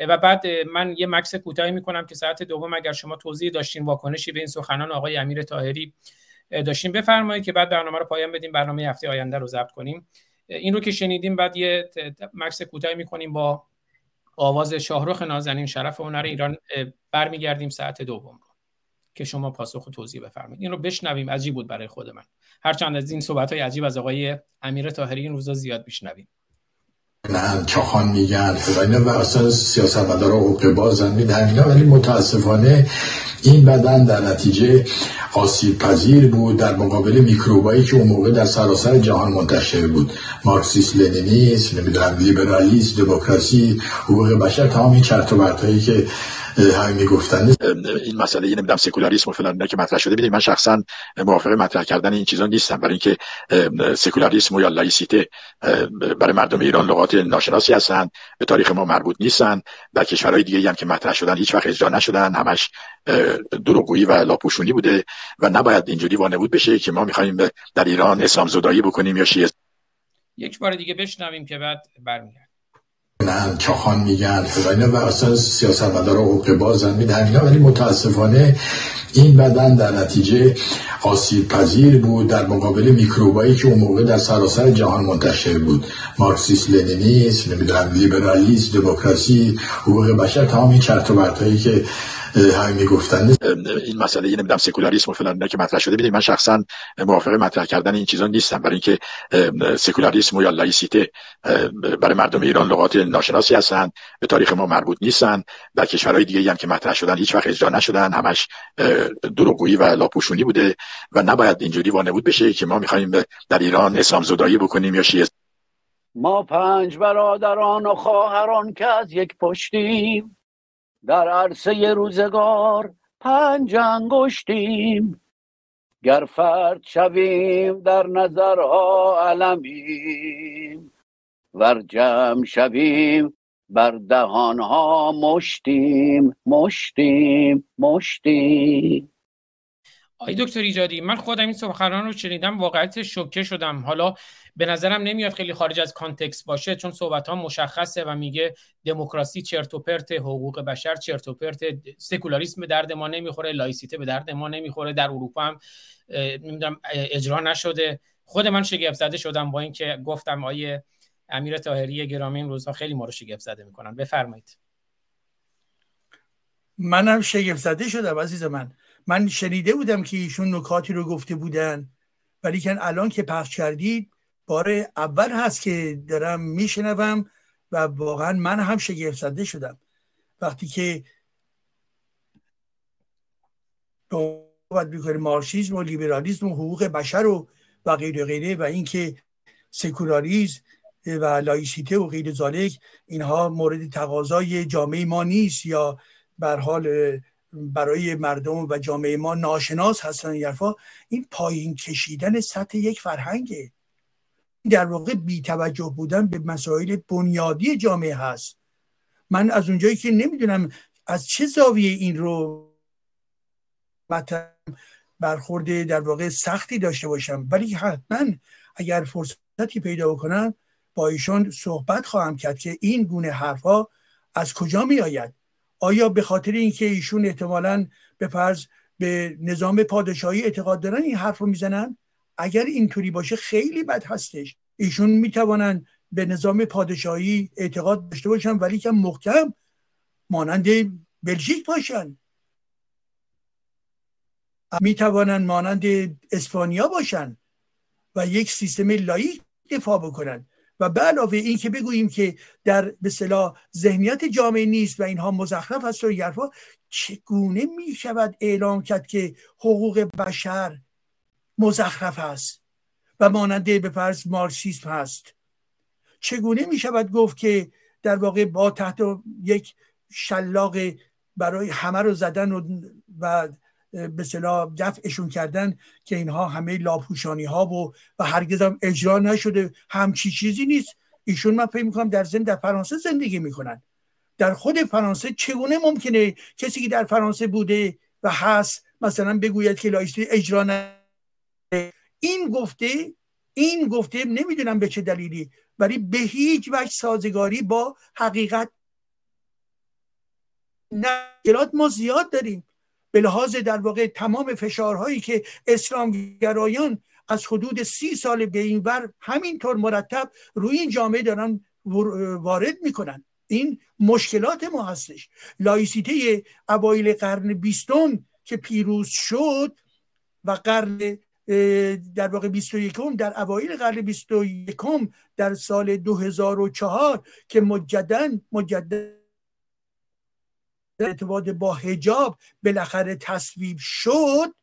و بعد من یه مکس کوتاهی می‌کنم که ساعت دوم اگر شما توضیح داشتین، واکنشی به این سخنان آقای امیر طاهری داشتین بفرمایید که بعد برنامه رو پایان بدیم، برنامه هفته آینده رو ضبط کنیم. این رو که شنیدیم بعد یه مکس کوتاهی می‌کنیم با آواز شاهرخ نازنین شرف هنر ایران، برمیگردیم ساعت دوم رو که شما پاسخ و توضیح بفرمایید. این رو بشنویم، عجیب بود برای خود من. هرچند از این صحبت‌های عجیب از آقای امیر طاهری این روزا زیاد می‌شنویم. نه چاخان میگن فلانه و اصلا سیاستمدارا عقب‌باز میدن اینا، ولی متاسفانه این بدن در نتیجه آسیب پذیر بود در مقابل میکروبایی که اون موقع در سراسر جهان منتشر بود. مارکسیسم لنینیسم، نمیدونم لیبرالیسم، دموکراسی، حقوق بشر، تمام این چرت و پرتایی که همین میگفتن. این مسئله یه نمیدونم سکولاریسم و فلان اینا که مطرح شده، ببینید من شخصا موافق مطرح کردن این چیزا نیستم، برای اینکه سکولاریسم یا لایسیته برای مردم ایران لغات ناشناسی هستند، به تاریخ ما مربوط نیستن. در کشورهای دیگه‌ای هم که مطرح شدن هیچ وقت اجرا نشدن، همش دروغگویی و لاپوشونی بوده و نباید اینجوری وانمود بشه که ما می‌خوایم در ایران اسلام زدایی بکنیم یا شیعه. یک بار دیگه بشنویم که بعد برمیگردیم. نه چاخان میگن فلانه و اصلا سیاستمدارا عقب‌باز میدن اینا، ولی متاسفانه این بدن در نتیجه آسیب پذیر بود در مقابل میکروبایی که اون موقع در سراسر جهان منتشر بود. مارکسیسم لنینیسم، نمیدونم لیبرالیسم، دموکراسی، حقوق بشر، تمام این چرت و پرتایی که همین میگفتن. این مسئله یه نمیدونم سکولاریسم و فلان اینا که مطرح شده، ببینید من شخصا موافق مطرح کردن این چیزا نیستم، برای اینکه سکولاریسم یا لایسیته برای مردم ایران لغات ناشناسی هستند، به تاریخ ما مربوط نیستن. در کشورهای دیگه‌ای هم که مطرح شدن هیچ وقت اجرا نشدن، همش دروغگویی و لاپوشونی بوده و نباید اینجوری وانمود بشه که ما می‌خوایم در ایران اسلام زدایی بکنیم یا شیعه. ما پنج برادران و خواهران که از یک پشتیم، در عرصه روزگار پنج انگشتیم، گر فرد شویم در نظرها علمیم، ور جمع شویم بر دهانها مشتیم مشتیم مشتیم. آی دکتر ایجادی، من خودم این سخنان رو شنیدم، واقعیت شوکه شدم. حالا به نظرم نمیاد خیلی خارج از کانتکست باشه، چون صحبت ها مشخصه و میگه دموکراسی چرت و پرت، حقوق بشر چرت و پرت، سکولاریسم به درد ما نمیخوره، لایسیته به درد ما نمیخوره، در اروپا هم نمیدونم اجرا نشده. خود من شگفت زده شدم با اینکه گفتم آیه امیر طاهری گرامی این روزها خیلی ما رو شگفت زده میکنن. بفرمایید. منم شگفت زده شدم عزیز من. من شنیده بودم که ایشون نکاتی رو گفته بودن، ولی که الان که پخش کردید باره اول هست که دارم میشنوم و واقعا من هم شگفت زده شدم وقتی که صحبت می‌کنیم مارکسیسم و لیبرالیسم و حقوق بشر و و غیره غیره و اینکه سکولاریسم و لایسیته و غیر ذالک اینها مورد تقاضای جامعه ما نیست یا به هر حال برای مردم و جامعه ما ناشناس هستن. یرفا این پایین کشیدن سطح یک فرهنگه، در واقع بی توجه بودن به مسائل بنیادی جامعه هست. من از اونجایی که نمیدونم از چه زاویه این رو برخورد در واقع سختی داشته باشم، ولی حتما اگر فرصتی پیدا بکنم با ایشون صحبت خواهم کرد که این گونه حرفا از کجا می آید. آیا به خاطر اینکه ایشون احتمالاً به فرض به نظام پادشاهی اعتقاد دارن این حرف رو میزنن؟ اگر اینطوری باشه خیلی بد هستش. ایشون میتوانن به نظام پادشاهی اعتقاد داشته باشن ولی که محکم مانند بلژیک باشن، میتوانن مانند اسپانیا باشن و یک سیستم لایق دفاع بکنن. و به علاوه این که بگوییم که در به اصطلاح ذهنیت جامعه نیست و اینها مزخرف هست و یرفا، چگونه می شود اعلام کرد که حقوق بشر مزخرف است و ماننده به فرض مارکسیسم هست؟ چگونه می شود گفت که در واقع با تحت یک شلاق برای همه رو زدن و, و به اصطلاح دفعشون کردن که اینها همه لاپوشانی ها و و هرگز هم اجرا نشده، همچی چیزی نیست. ایشون من فکر می‌کنم در زن در فرانسه زندگی میکنن، در خود فرانسه چگونه ممکنه کسی که در فرانسه بوده و هست مثلا بگوید که لایستی اجرا نشده؟ این گفته این گفته نمیدونم به چه دلیلی، ولی به هیچ وجه سازگاری با حقیقت نه. ما زیاد داریم به لحاظ در واقع تمام فشارهایی که اسلامگرایان از حدود سی سال به این ور همینطور مرتب روی این جامعه دارن وارد میکنن. این مشکلات ما هستش. لایسیته اوایل قرن بیستم که پیروز شد و قرن در واقع بیست و یکم در اوایل قرن بیست و یکم در سال دو هزار و چهار که مجدداً مجدداً ارتباط با حجاب بالاخره تصویب شد،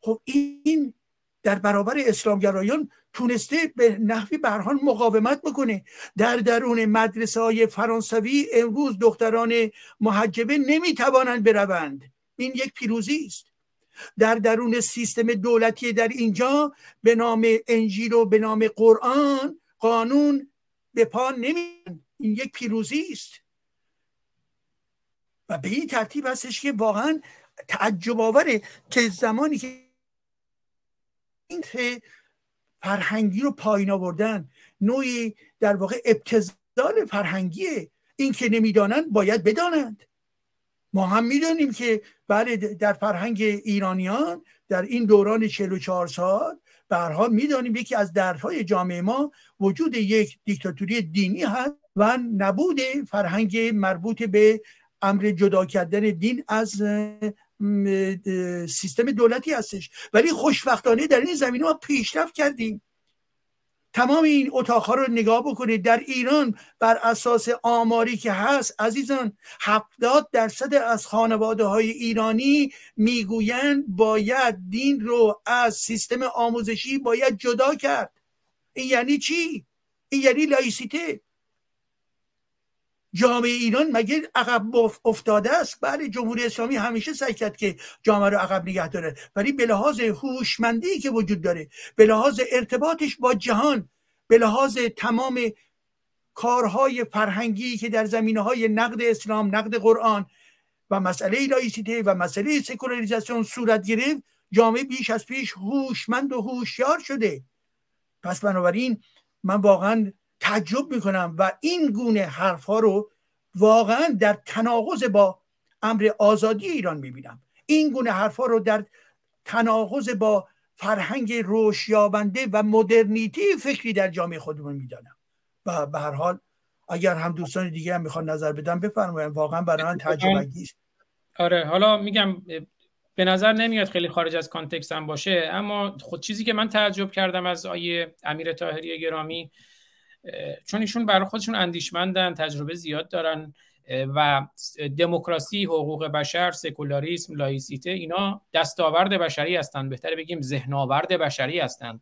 خب این در برابر اسلامگرایان تونسته به نحوی به هر حال مقاومت بکنه. در درون مدرسه‌های فرانسوی امروز دختران محجبه نمیتوانند بروند، این یک پیروزی است. در درون سیستم دولتی در اینجا به نام انجیل و به نام قرآن قانون به پا نمی‌آید، این یک پیروزی است. و به این ترتیب هستش که واقعا تعجب آوره که زمانی که این فرهنگی رو پایین آوردن، نوعی در واقع ابتذال فرهنگیه. این که نمیدانند باید بدانند. ما هم میدانیم که بله در فرهنگ ایرانیان در این دوران چهل و چهار سال به هر حال میدانیم یکی از دردهای جامعه ما وجود یک دیکتاتوری دینی هست و نبود فرهنگ مربوط به امر جدا کردن دین از سیستم دولتی هستش. ولی خوشبختانه در این زمینه ما پیشرفت کردیم. تمام این اتاقها رو نگاه بکنید در ایران بر اساس آماری که هست عزیزان، هفتاد درصد از خانواده های ایرانی میگویند باید دین رو از سیستم آموزشی باید جدا کرد. این یعنی چی؟ این یعنی لایسیته. جامعه ایران مگه عقب افتاده است؟ بله جمهوری اسلامی همیشه سعی کرد که جامعه رو عقب نگه داره، ولی به لحاظ هوشمندی که وجود داره، به لحاظ ارتباطش با جهان، به لحاظ تمام کارهای فرهنگی که در زمینه‌های نقد اسلام، نقد قرآن و مسئله لایسیته و مسئله سکولاریزاسیون صورت گرفت، جامعه بیش از پیش هوشمند و هوشیار شده. پس بنابراین من واقعاً تعجب میکنم و این گونه حرفها رو واقعا در تناقض با امر آزادی ایران میبینم. این گونه حرفها رو در تناقض با فرهنگ روشیابنده و مدرنیتی فکری در جامعه خودمون میدانم. و به هر حال اگر هم دوستان دیگه هم میخوان نظر بدم بفرمایم، واقعا برای من تعجب انگیز. آره حالا میگم به نظر نمیاد خیلی خارج از کانتکست هم باشه، اما خود چیزی که من تعجب کردم از آیه امیر طاهری گرامی، چون ایشون برای خودشون اندیشمندن، تجربه زیاد دارن و دموکراسی، حقوق بشر، سکولاریسم، لایسیته اینا دستاورد بشری هستن، بهتره بگیم ذهن‌آورد بشری هستن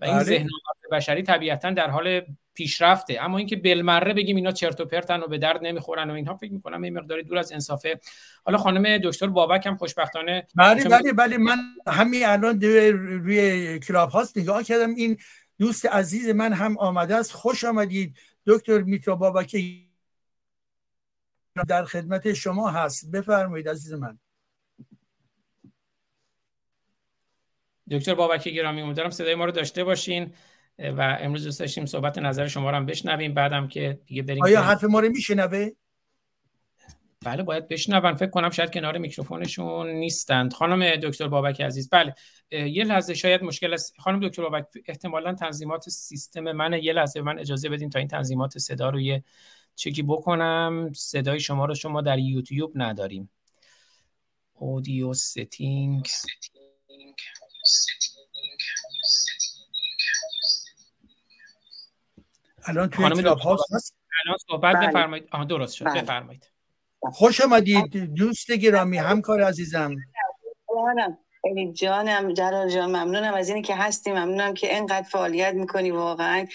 و این ذهن‌آورد بشری طبیعتاً در حال پیشرفته. اما اینکه بلمره بگیم اینا چرت و پرتن و به درد نمیخورن و اینها، فکر می‌کنم یه مقداری دور از انصافه. حالا خانم دکتر بابک هم خوشبختانه بله بله بله من همین الان روی کلاب‌هاوس نگاه کردم، این دوست عزیز من هم آمده است. خوش آمدید دکتر میترا بابکی، در خدمت شما هست. بفرمایید عزیز من. دکتر بابکی گرامی، امیدوارم صدای ما رو داشته باشین و امروز دوست داشتیم صحبت نظر شما رو هم بشنویم، بعدم که دیگه بریم. آیا حرف ما رو میشنوه؟ بله، باید بشنون. فکر کنم شاید کنار میکروفونشون نیستند. خانم دکتر بابکی عزیز، بله یه لحظه شاید مشکل است. خانم دکتر بابکی احتمالاً تنظیمات سیستم منه، یه لحظه من اجازه بدین تا این تنظیمات صدا رو یه چکی بکنم. صدای شما رو شما در یوتیوب نداریم. اودیو ستینگ ستینگ الان توی کلاب‌هاوس هست. الان صحبت بفرمایید. آها درست شد، بفرمایید. خوش آمدید دوست گرامی، همکار عزیزم. جانم جانم جلال جان، ممنونم از اینی که هستی، ممنونم که اینقدر فعالیت میکنی. واقعا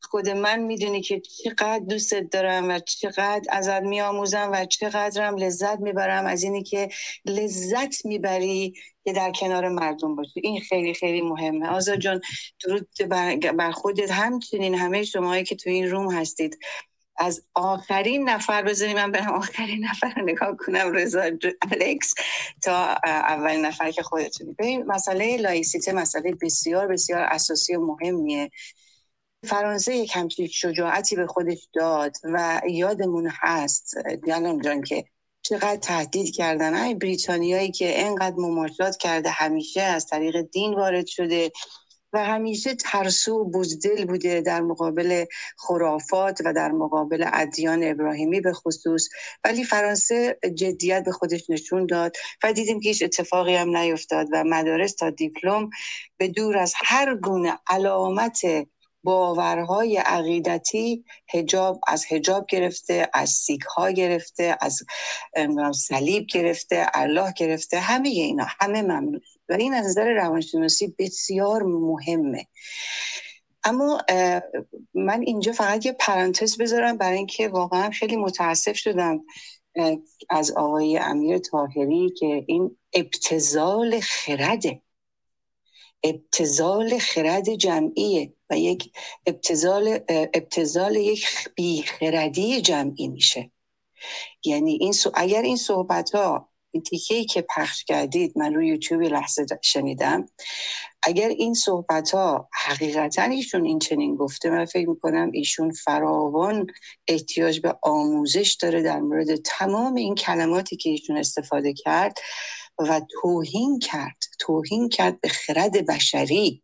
خود من میدونی که چقدر دوستت دارم و چقدر ازت میآموزم و چقدرم لذت میبرم از اینی که لذت میبری که در کنار مردم باشی. این خیلی خیلی مهمه. آزاد جان درود بر خودت، همچنین همه شماهایی که تو این روم هستید. از آخرین نفر بذاریم من برم آخرین نفر رو نگاه کنم، رضا الکس، تا اولین نفر که خودتونی. ببین مسئله لایسیته مسئله بسیار بسیار اساسی و مهمیه. فرانسه یک همچین شجاعتی به خودش داد و یادمون هست جانم جان که چقدر تهدید کردن. ای بریتانیایی که انقدر مماشات کرده، همیشه از طریق دین وارد شده و همیشه ترسو و بزدل بوده در مقابل خرافات و در مقابل ادیان ابراهیمی به خصوص. ولی فرانسه جدیت به خودش نشون داد و دیدیم که هیچ اتفاقی هم نیفتاد و مدارس تا دیپلم به دور از هر گونه علامت باورهای عقیدتی، حجاب از حجاب گرفته، از سیکها گرفته، از صلیب گرفته، الله گرفته، همه اینا همه ممنوع. و این از نظر روانشناسی بسیار مهمه. اما من اینجا فقط یه پرانتز بذارم برای اینکه واقعا خیلی متاسف شدم از آقای امیر طاهری که این ابتذال خرده، ابتذال خرد جمعیه و یک ابتذال ابتذال یک بیخردی جمعی میشه. یعنی این سو اگر این صحبت‌ها، این تیکه‌ای که پخش کردید من روی یوتیوب لحظه شنیدم، اگر این صحبت‌ها حقیقتاً ایشون این چنین گفته، من فکر می‌کنم ایشون فراوان احتیاج به آموزش داره در مورد تمام این کلماتی که ایشون استفاده کرد و توهین کرد توهین کرد به خرد بشری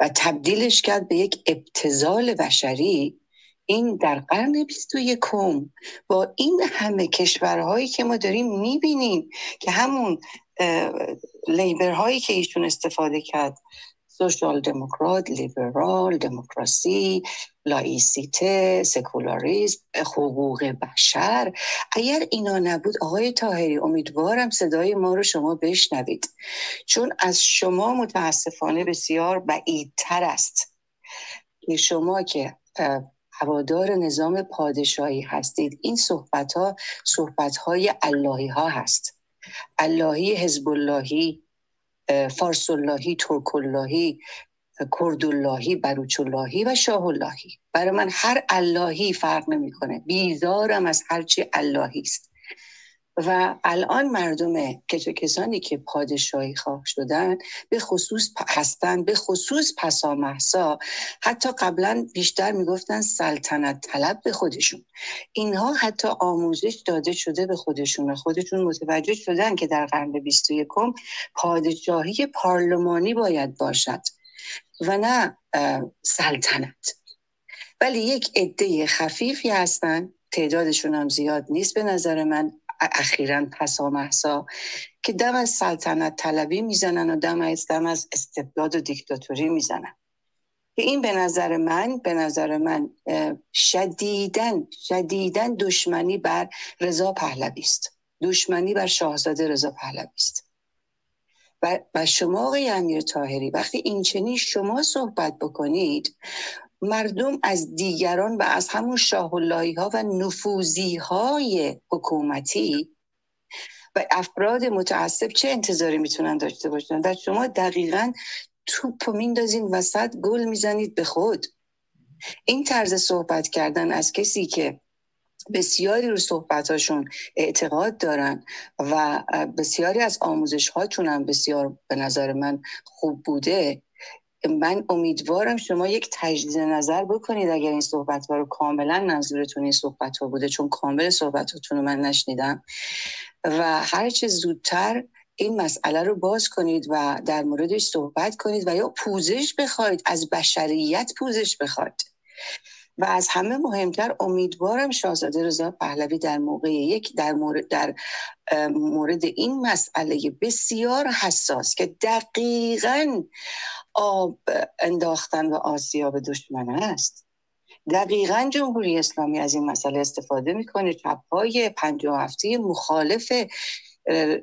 و تبدیلش کرد به یک ابتذال بشری. این در قرن بیست و یکم با این همه کشورهایی که ما داریم میبینیم که همون لیبرهایی که ایشون استفاده کرد، سوشال دموکرات، لیبرال، دموکراسی، لایسیته، سکولاریسم، حقوق بشر، اگر اینا نبود آقای طاهری امیدوارم صدای ما رو شما بشنوید، چون از شما متاسفانه بسیار بعیدتر است که شما که هوادار نظام پادشاهی هستید این صحبت‌ها صحبت‌های اللهی‌ها هست. اللهی، حزب اللهی، فارس اللهی، ترک اللهی، کرد اللهی، بلوچ اللهی و شاه اللهی. برای من هر اللهی فرق نمی‌کنه، بیزارم از هر چی اللهی است. و الان مردم که کسانی که پادشاهی خواه شدن به خصوص هستن، به خصوص پسا محسا، حتی قبلا بیشتر میگفتن سلطنت طلب به خودشون، اینها حتی آموزش داده شده به خودشون و خودشون متوجه شدن که در قرن بیست و یکم پادشاهی پارلمانی باید باشد و نه سلطنت. ولی یک عده خفیفی هستن، تعدادشون هم زیاد نیست به نظر من، اخیراً پسا محسا، که دم از سلطنت طلبی میزنن و دم از دم از استبداد و دیکتاتوری میزنن، که این به نظر من به نظر من شدیداً شدیداً دشمنی بر رضا پهلوی است، دشمنی بر شاهزاده رضا پهلوی است. و و شما آقای امیر طاهری وقتی این چنین شما صحبت بکنید، مردم از دیگران و از همون شاه اللهی ها و نفوذی های حکومتی و افراد متعصب چه انتظاری میتونن داشته باشن؟ و شما دقیقاً توپ میندازین وسط، گل میزنید به خود. این طرز صحبت کردن از کسی که بسیاری رو صحبتاشون اعتقاد دارن و بسیاری از آموزش هاتون هم بسیار به نظر من خوب بوده. من امیدوارم شما یک تجدید نظر بکنید اگر این صحبت ها رو کاملا منظورتون این صحبت ها بوده، چون کامل صحبتاتون رو من نشنیدم، و هر چه زودتر این مسئله رو باز کنید و در موردش صحبت کنید و یا پوزش بخواید، از بشریت پوزش بخواید. و از همه مهمتر امیدوارم شاهزاده رضا پهلوی در موقع یک در مورد در مورد این مسئله بسیار حساس که دقیقاً آب انداختن و آسیاب دشمنان است، دقیقاً جمهوری اسلامی از این مسئله استفاده میکنه، چپ‌های پنجاه و هفت مخالف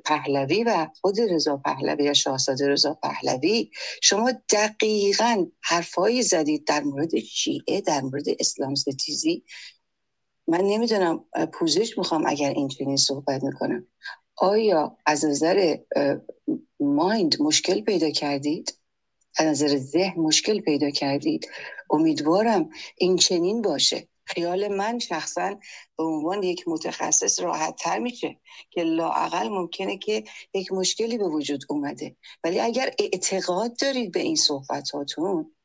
پهلوی و خود رضا پهلوی یا شاهزاده رضا پهلوی. شما دقیقاً حرفایی زدید در مورد شیعه، در مورد اسلام ستیزی. من نمیدونم، پوزش میخوام اگر اینجوری صحبت میکنم. آیا از نظر مایند مشکل پیدا کردید؟ از نظر ذهن مشکل پیدا کردید؟ امیدوارم این چنین باشه. خیال من شخصا به عنوان یک متخصص راحت تر میشه که لااقل ممکنه که یک مشکلی به وجود اومده، ولی اگر اعتقاد دارید به این صحبتاتون،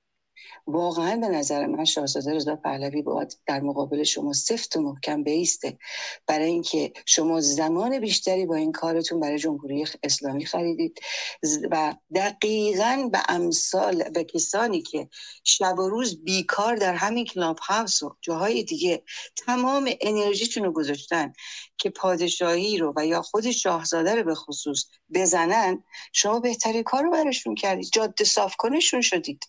واقعا به نظر من شاهزاده رضا پهلوی باید در مقابل شما سفت و محکم بایسته، برای اینکه شما زمان بیشتری با این کارتون برای جمهوری اسلامی خریدید و دقیقاً به امثال به کسانی که شب و روز بیکار در همین کلاب هاوس و جاهای دیگه تمام انرژیشون رو گذاشتن که پادشاهی رو و یا خود شاهزاده رو به خصوص بزنن، شما بهترین کار رو براشون کردید، جاده صاف کنشون شدید،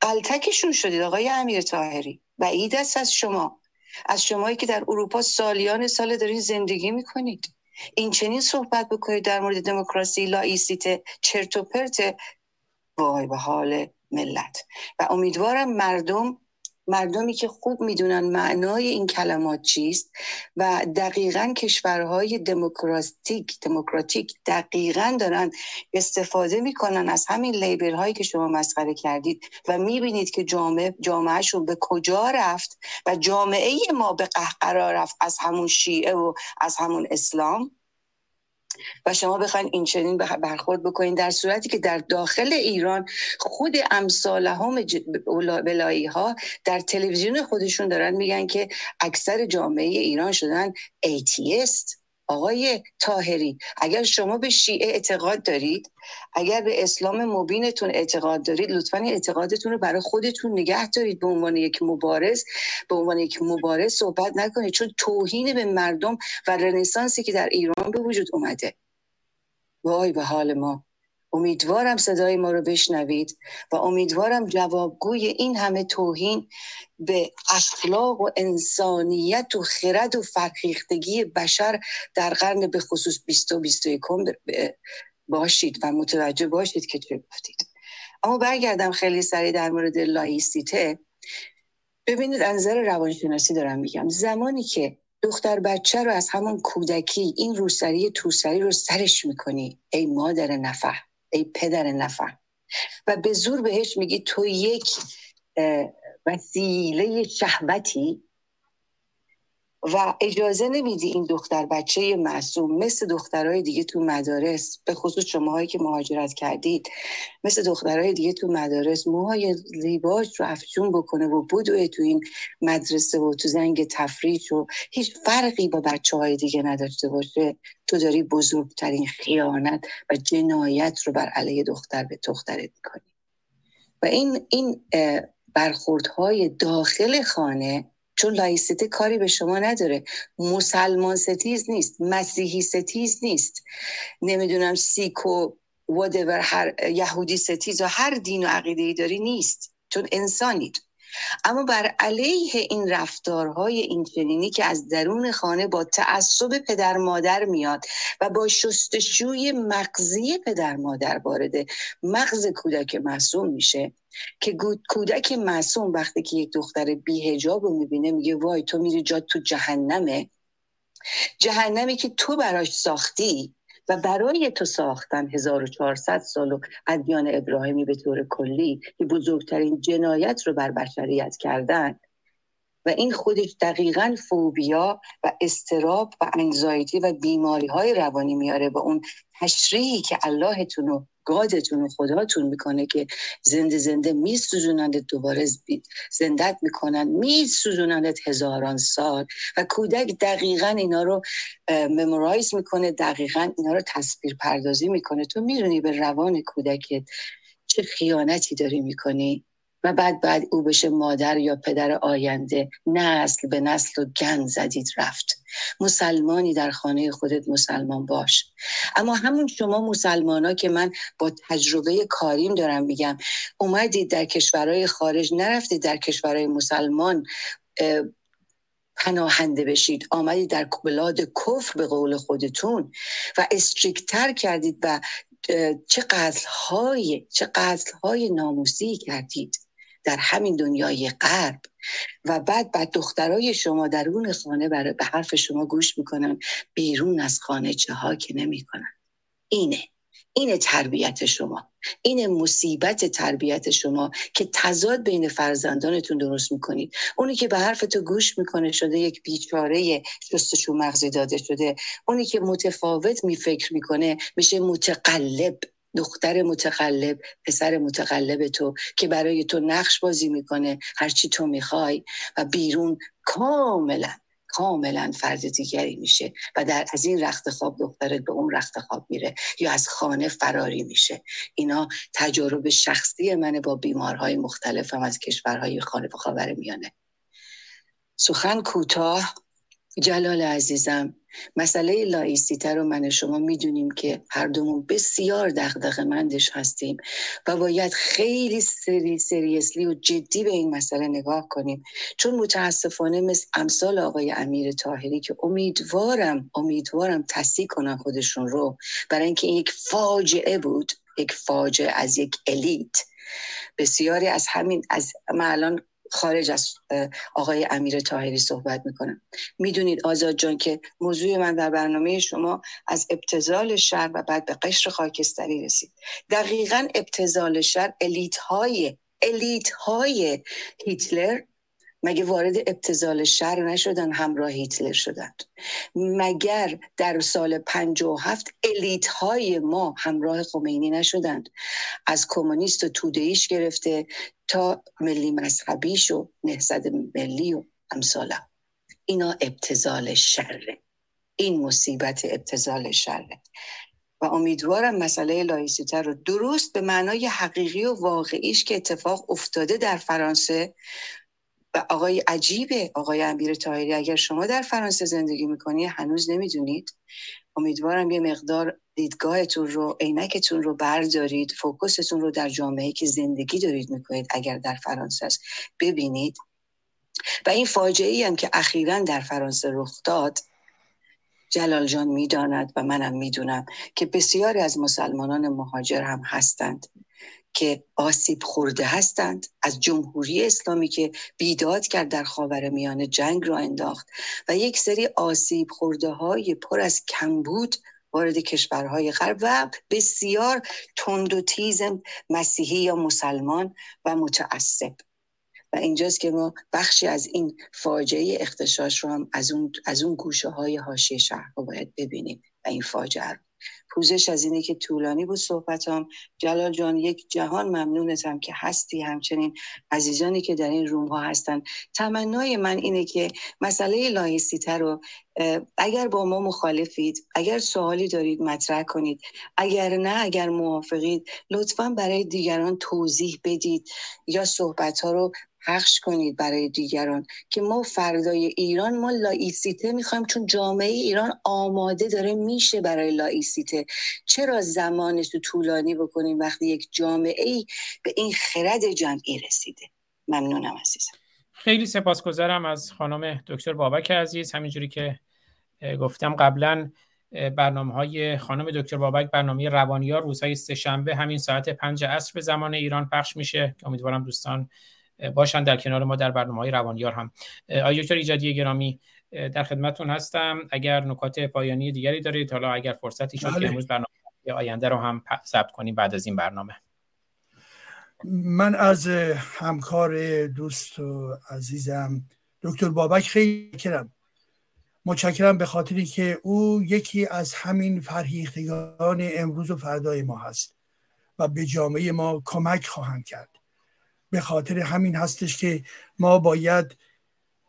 قلتکشون شدید. آقای امیر طاهری، بعید است از شما، از شمایی که در اروپا سالیان سال دارین زندگی میکنید، این چنین صحبت بکنید در مورد دموکراسی، لایسیته، چرت و پرته. وای به حال ملت. و امیدوارم مردم، مردمی که خوب میدونن معنای این کلمات چیست و دقیقاً کشورهای دموکراتیک دموکراتیک دقیقاً دارن استفاده میکنن از همین لیبل هایی که شما مسخره کردید و میبینید که جامعه جامعهشون به کجا رفت و جامعه ما به قهقرا رفت از همون شیعه و از همون اسلام، و شما بخواین این چنین برخورد بکنین، در صورتی که در داخل ایران خود امثالهم ولایی ها در تلویزیون خودشون دارن میگن که اکثر جامعه ایران شدن ایتیست. آقای طاهری، اگر شما به شیعه اعتقاد دارید، اگر به اسلام مبینتون اعتقاد دارید، لطفاً اعتقادتون رو برای خودتون نگه دارید. به عنوان یک مبارز به عنوان یک مبارز صحبت نکنید، چون توهین به مردم و رنسانسی که در ایران به وجود اومده. وای به حال ما. امیدوارم صدای ما رو بشنوید و امیدوارم جوابگوی این همه توهین به اخلاق و انسانیت و خرد و فرهیختگی بشر در قرن به خصوص بیست و بیست و یک باشید و متوجه باشید که چه گفتید. اما برگردم خیلی سریع در مورد لایسیته. ببینید، از نظر روانشناسی دارم میگم، زمانی که دختر بچه رو از همان کودکی این روسری توسری رو سرش میکنی، ای مادر نفهم، ای پدر نفهم، و به زور بهش میگی تو یک وسیله شهوتی و اجازه نمیدی این دختر بچه معصوم مثل دخترهای دیگه تو مدارس، به خصوص شماهایی که مهاجرت کردید، مثل دخترهای دیگه تو مدارس موهای زیباش رو افشون بکنه و بدوه تو این مدرسه و تو زنگ تفریج و هیچ فرقی با بچه های دیگه نداشته باشه. تو داری بزرگترین خیانت و جنایت رو بر علیه دختر به دخترت میکنی. و این این برخوردهای داخل خانه، چون لایسیته کاری به شما نداره، مسلمان ستیز نیست، مسیحی ستیز نیست، نمیدونم سیک و whatever، هر یهودی ستیز و هر دین و عقیده‌ای داری نیست، چون انسانید. اما بر علیه این رفتارهای اینچنینی که از درون خانه با تعصب پدر مادر میاد و با شستشوی مغزی پدر مادر وارد مغز کودک معصوم میشه، که کودک معصوم وقتی که یک دختر بی‌حجاب رو میبینه میگه وای تو میری جا تو جهنمه، جهنمی که تو براش ساختی و برای تو ساختن هزار و چهارصد سال و ادیان ابراهیمی به طور کلی که بزرگترین جنایت رو بر بشریت کردن. و این خودش دقیقاً فوبیا و اضطراب و انگزایتی و بیماری‌های روانی میاره و اون تشریحی که اللهتون و گادتون و خداتون میکنه که زنده زنده میسوزونند دوباره زندت میکنند، میسوزونند هزاران سال. و کودک دقیقاً اینا رو ممورایز میکنه، دقیقاً اینا رو تصویر پردازی میکنه. تو میدونی به روان کودکت چه خیانتی داری میکنی؟ و بعد بعد او بشه مادر یا پدر آینده، نسل به نسل و گند زدید رفت. مسلمانی در خانه خودت مسلمان باش. اما همون شما مسلمان ها که من با تجربه کاریم دارم میگم، اومدید در کشورهای خارج، نرفتید در کشورهای مسلمان پناهنده بشید، آمدید در بلاد کفر به قول خودتون و استریکتر کردید و چه قتل‌های چه قتل‌های ناموسی کردید در همین دنیای غرب. و بعد بعد دخترای شما درون خانه برای به حرف شما گوش میکنن، بیرون از خانه چه ها که نمیکنن. اینه اینه تربیت شما، اینه مصیبت تربیت شما که تضاد بین فرزندانتون درست میکنید. اونی که به حرف تو گوش میکنه شده یک بیچاره شستشو مغزی داده شده، اونی که متفاوت میفکر میکنه میشه متقلب، دختر متقلب، پسر متقلب تو که برای تو نقش بازی میکنه هرچی تو میخوای و بیرون کاملا کاملا فرد دیگری میشه و در از این رخت خواب دخترت به اون رخت خواب میره یا از خانه فراری میشه. اینا تجارب شخصی منه با بیمارهای مختلفم از کشورهای خاورمیانه. سخن کوتاه. جلال عزیزم، مسئله لایسیته رو من شما میدونیم که هر دومون بسیار دغدغه‌مندش هستیم و باید خیلی سری سریسلی و جدی به این مسئله نگاه کنیم، چون متاسفانه مثل امثال آقای امیر طاهری که امیدوارم امیدوارم تصدیق کنن خودشون رو، برای اینکه این یک فاجعه بود، یک فاجعه از یک الیت. بسیاری از همین از ما الان خارج از آقای امیر طاهری صحبت میکنم. میدونید آزاد جان که موضوع من در برنامه شما از ابتذال شهر و بعد به قشر خاکستری رسید. دقیقاً ابتذال شهر، الیت های الیت های هیتلر مگه وارد ابتذال شهر نشدن، همراه هیتلر شدند؟ مگر در سال پنجاه و هفت الیت های ما همراه خمینی نشدند؟ از کمونیست و توده‌ایش گرفته تا ملی مذهبیش و نهضت ملی و امثاله، اینا ابتذال شره. این مصیبت ابتذال شره و امیدوارم مسئله لایسیته رو درست به معنای حقیقی و واقعیش که اتفاق افتاده در فرانسه. و آقای عجیبه، آقای امیر طاهری، اگر شما در فرانسه زندگی میکنی هنوز نمیدونید، امیدوارم یه مقدار دیدگاهتون رو، عینکتون رو بردارید، فوکستون رو در جامعه‌ای که زندگی دارید میکنید اگر در فرانسه است ببینید. و این فاجعه‌ای هم که اخیراً در فرانسه رخ داد، جلال جان میداند و منم میدونم که بسیاری از مسلمانان مهاجر هم هستند که آسیب خورده هستند از جمهوری اسلامی که بیداد کرد، در خاورمیانه جنگ را انداخت و یک سری آسیب خورده های پر از کمبود وارد کشورهای غرب و بسیار تند و تیز مسیحی یا مسلمان و متعصب. و اینجاست که ما بخشی از این فاجعه اغتشاش رو هم از اون از اون گوشه های حاشیه شهر رو باید ببینیم و این فاجعه رو. پوزش از اینه که طولانی بود صحبتام. جلال جان یک جهان ممنونتم که هستی، همچنین عزیزانی که در این روم ها هستن. تمنای من اینه که مسئله لایسیته رو، اگر با ما مخالفید، اگر سوالی دارید مطرح کنید، اگر نه اگر موافقید لطفاً برای دیگران توضیح بدید یا صحبت ها رو پخش کنید برای دیگران که ما فردای ایران ما لایسیته میخوایم، چون جامعه ایران آماده داره میشه برای لایسیته. چرا زمانش رو طولانی بکنیم وقتی یک جامعه به این خرد جمعی رسیده؟ ممنونم عزیزم. خیلی سپاسگزارم از خانم دکتر بابک عزیز. همینجوری که گفتم قبلا، برنامه‌های خانم دکتر بابک، برنامه روانیار روزهای سه‌شنبه همین ساعت پنج عصر به زمان ایران پخش میشه که امیدوارم دوستان باشن در کنار ما در برنامه‌های روانیار هم. آقای دکتر ایجادی گرامی در خدمتتون هستم. اگر نکات پایانی دیگری دارید، حالا اگر فرصتی شد که امروز برنامه آینده رو هم ثبت کنیم بعد از این برنامه. من از همکار دوست و عزیزم دکتر بابک خیلی متشکرم متشکرم به خاطری که او یکی از همین فرهیختگان امروز و فردای ما هست و به جامعه ما کمک خواهند کرد. به خاطر همین هستش که ما باید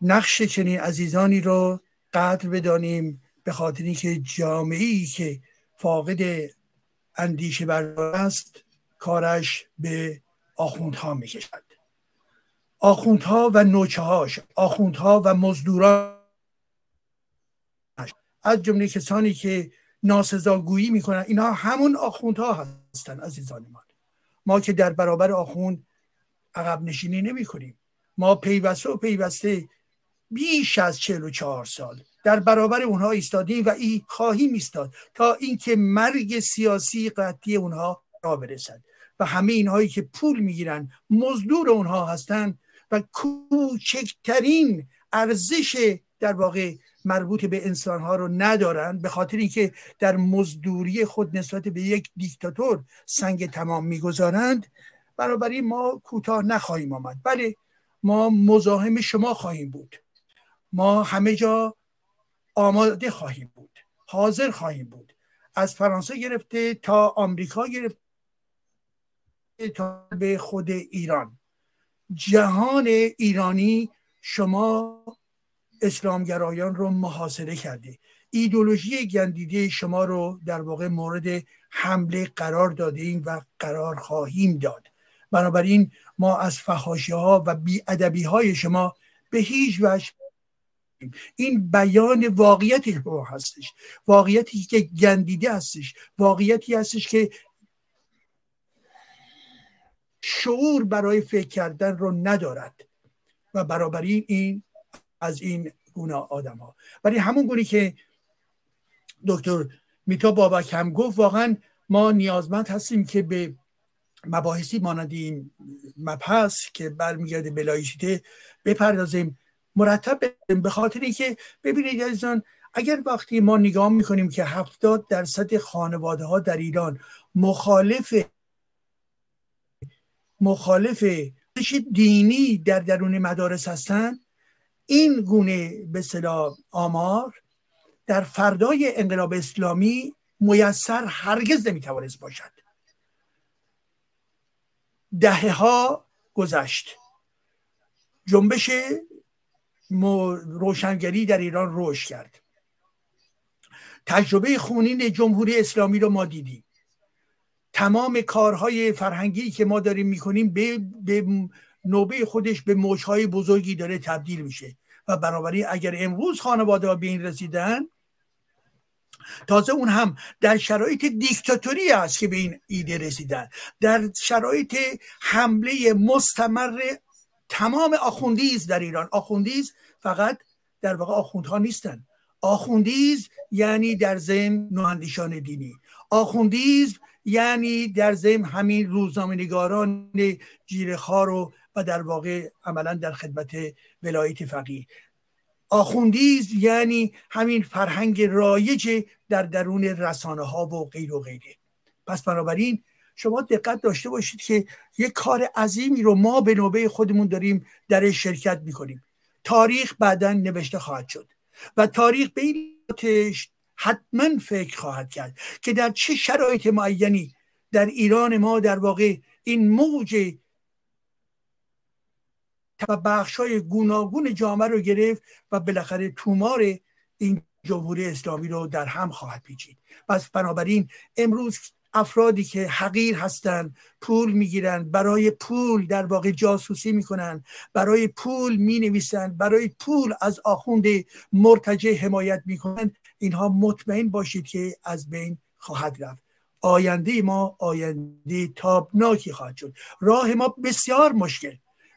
نقش چنین عزیزانی رو قدر بدانیم، به خاطر اینکه جامعه‌ای که فاقد اندیشه بردار است کارش به آخوندها میکشد. آخوندها و نوچه‌هاش، آخوندها و مزدوران، از جمله کسانی که ناسزاگویی میکنن، اینا همون آخوندها هستن. عزیزان ما، ما که در برابر آخوند عقب نشینی نمی کنیم. ما پیوسته و پیوسته بیش از چهل و چهار سال در برابر اونها ایستادیم و ای خواهیم ایستاد تا اینکه مرگ سیاسی قطعی اونها را برسد و همه اینهایی که پول میگیرن مزدور اونها هستن و کوچکترین ارزش در واقع مربوط به انسانها رو ندارن، به خاطر اینکه در مزدوری خود نسبت به یک دیکتاتور سنگ تمام میگذارند. برابری ما کوتاه نخواهیم آمد. بله، ما مزاحم شما خواهیم بود، ما همه جا آماده خواهیم بود، حاضر خواهیم بود، از فرانسه گرفته تا آمریکا گرفته تا به خود ایران. جهان ایرانی شما اسلامگرایان رو محاصره کرده، ایدئولوژی گندیده شما رو در واقع مورد حمله قرار داده این و قرار خواهیم داد. بنابراین ما از فحاشی‌ها و بی‌ادبی‌های شما به هیچ وجه، این بیان واقعیتی که ما هستش، واقعیتی که گندیده هستش، واقعیتی هستش که شعور برای فکر کردن رو ندارد و برابری این از این گونه آدم‌ها. ولی همون گونه که دکتر میتا بابک هم گفت، واقعا ما نیازمند هستیم که به مباحثی مانند این مبحث که برمیگرده به لایشیته بپردازیم مرتب، به خاطر اینکه ببینید عزیزان، اگر وقتی ما نگاه میکنیم که هفتاد درصد خانواده ها در ایران مخالف مخالف دینی در درون مدارس هستن، این گونه به اصطلاح آمار در فردای انقلاب اسلامی میسر هرگز نمیتوانست باشد. دهه ها گذشت، جنبش روشنگری در ایران رشد کرد، تجربه خونین جمهوری اسلامی رو ما دیدیم، تمام کارهای فرهنگی که ما داریم میکنیم به, به نوبه خودش به موجهای بزرگی داره تبدیل میشه و برابری اگر امروز خانواده ها به این رسیدن، تازه اون هم در شرایط دیکتاتوری است که به این ایده رسیدن، در شرایط حمله مستمر تمام آخوندیز در ایران. آخوندیز فقط در واقع آخوندها نیستن، آخوندیز یعنی در ضمن نواندیشان دینی، آخوندیز یعنی در ضمن همین روزنامه‌نگاران جیره‌خوار و و در واقع عملا در خدمت ولایت فقیه. آخوندیز یعنی همین فرهنگ رایج در درون رسانه ها و غیر و غیره. پس بنابراین شما دقت داشته باشید که یک کار عظیمی رو ما به نوبه خودمون داریم در شرکت میکنیم. تاریخ بعداً نوشته خواهد شد و تاریخ به این حتما فکر خواهد کرد که در چه شرایط معینی در ایران ما در واقع این موج و بخشای گوناگون جامعه رو گرفت و بالاخره تومار این جمهوری اسلامی رو در هم خواهد پیچید. پس بنابراین امروز افرادی که حقیر هستن، پول میگیرن، برای پول در واقع جاسوسی میکنن، برای پول مینویسن، برای پول از آخوند مرتجع حمایت میکنن، اینها مطمئن باشید که از بین خواهد رفت. آینده ما آینده تابناکی خواهد شد. راه ما بسیار مشکل،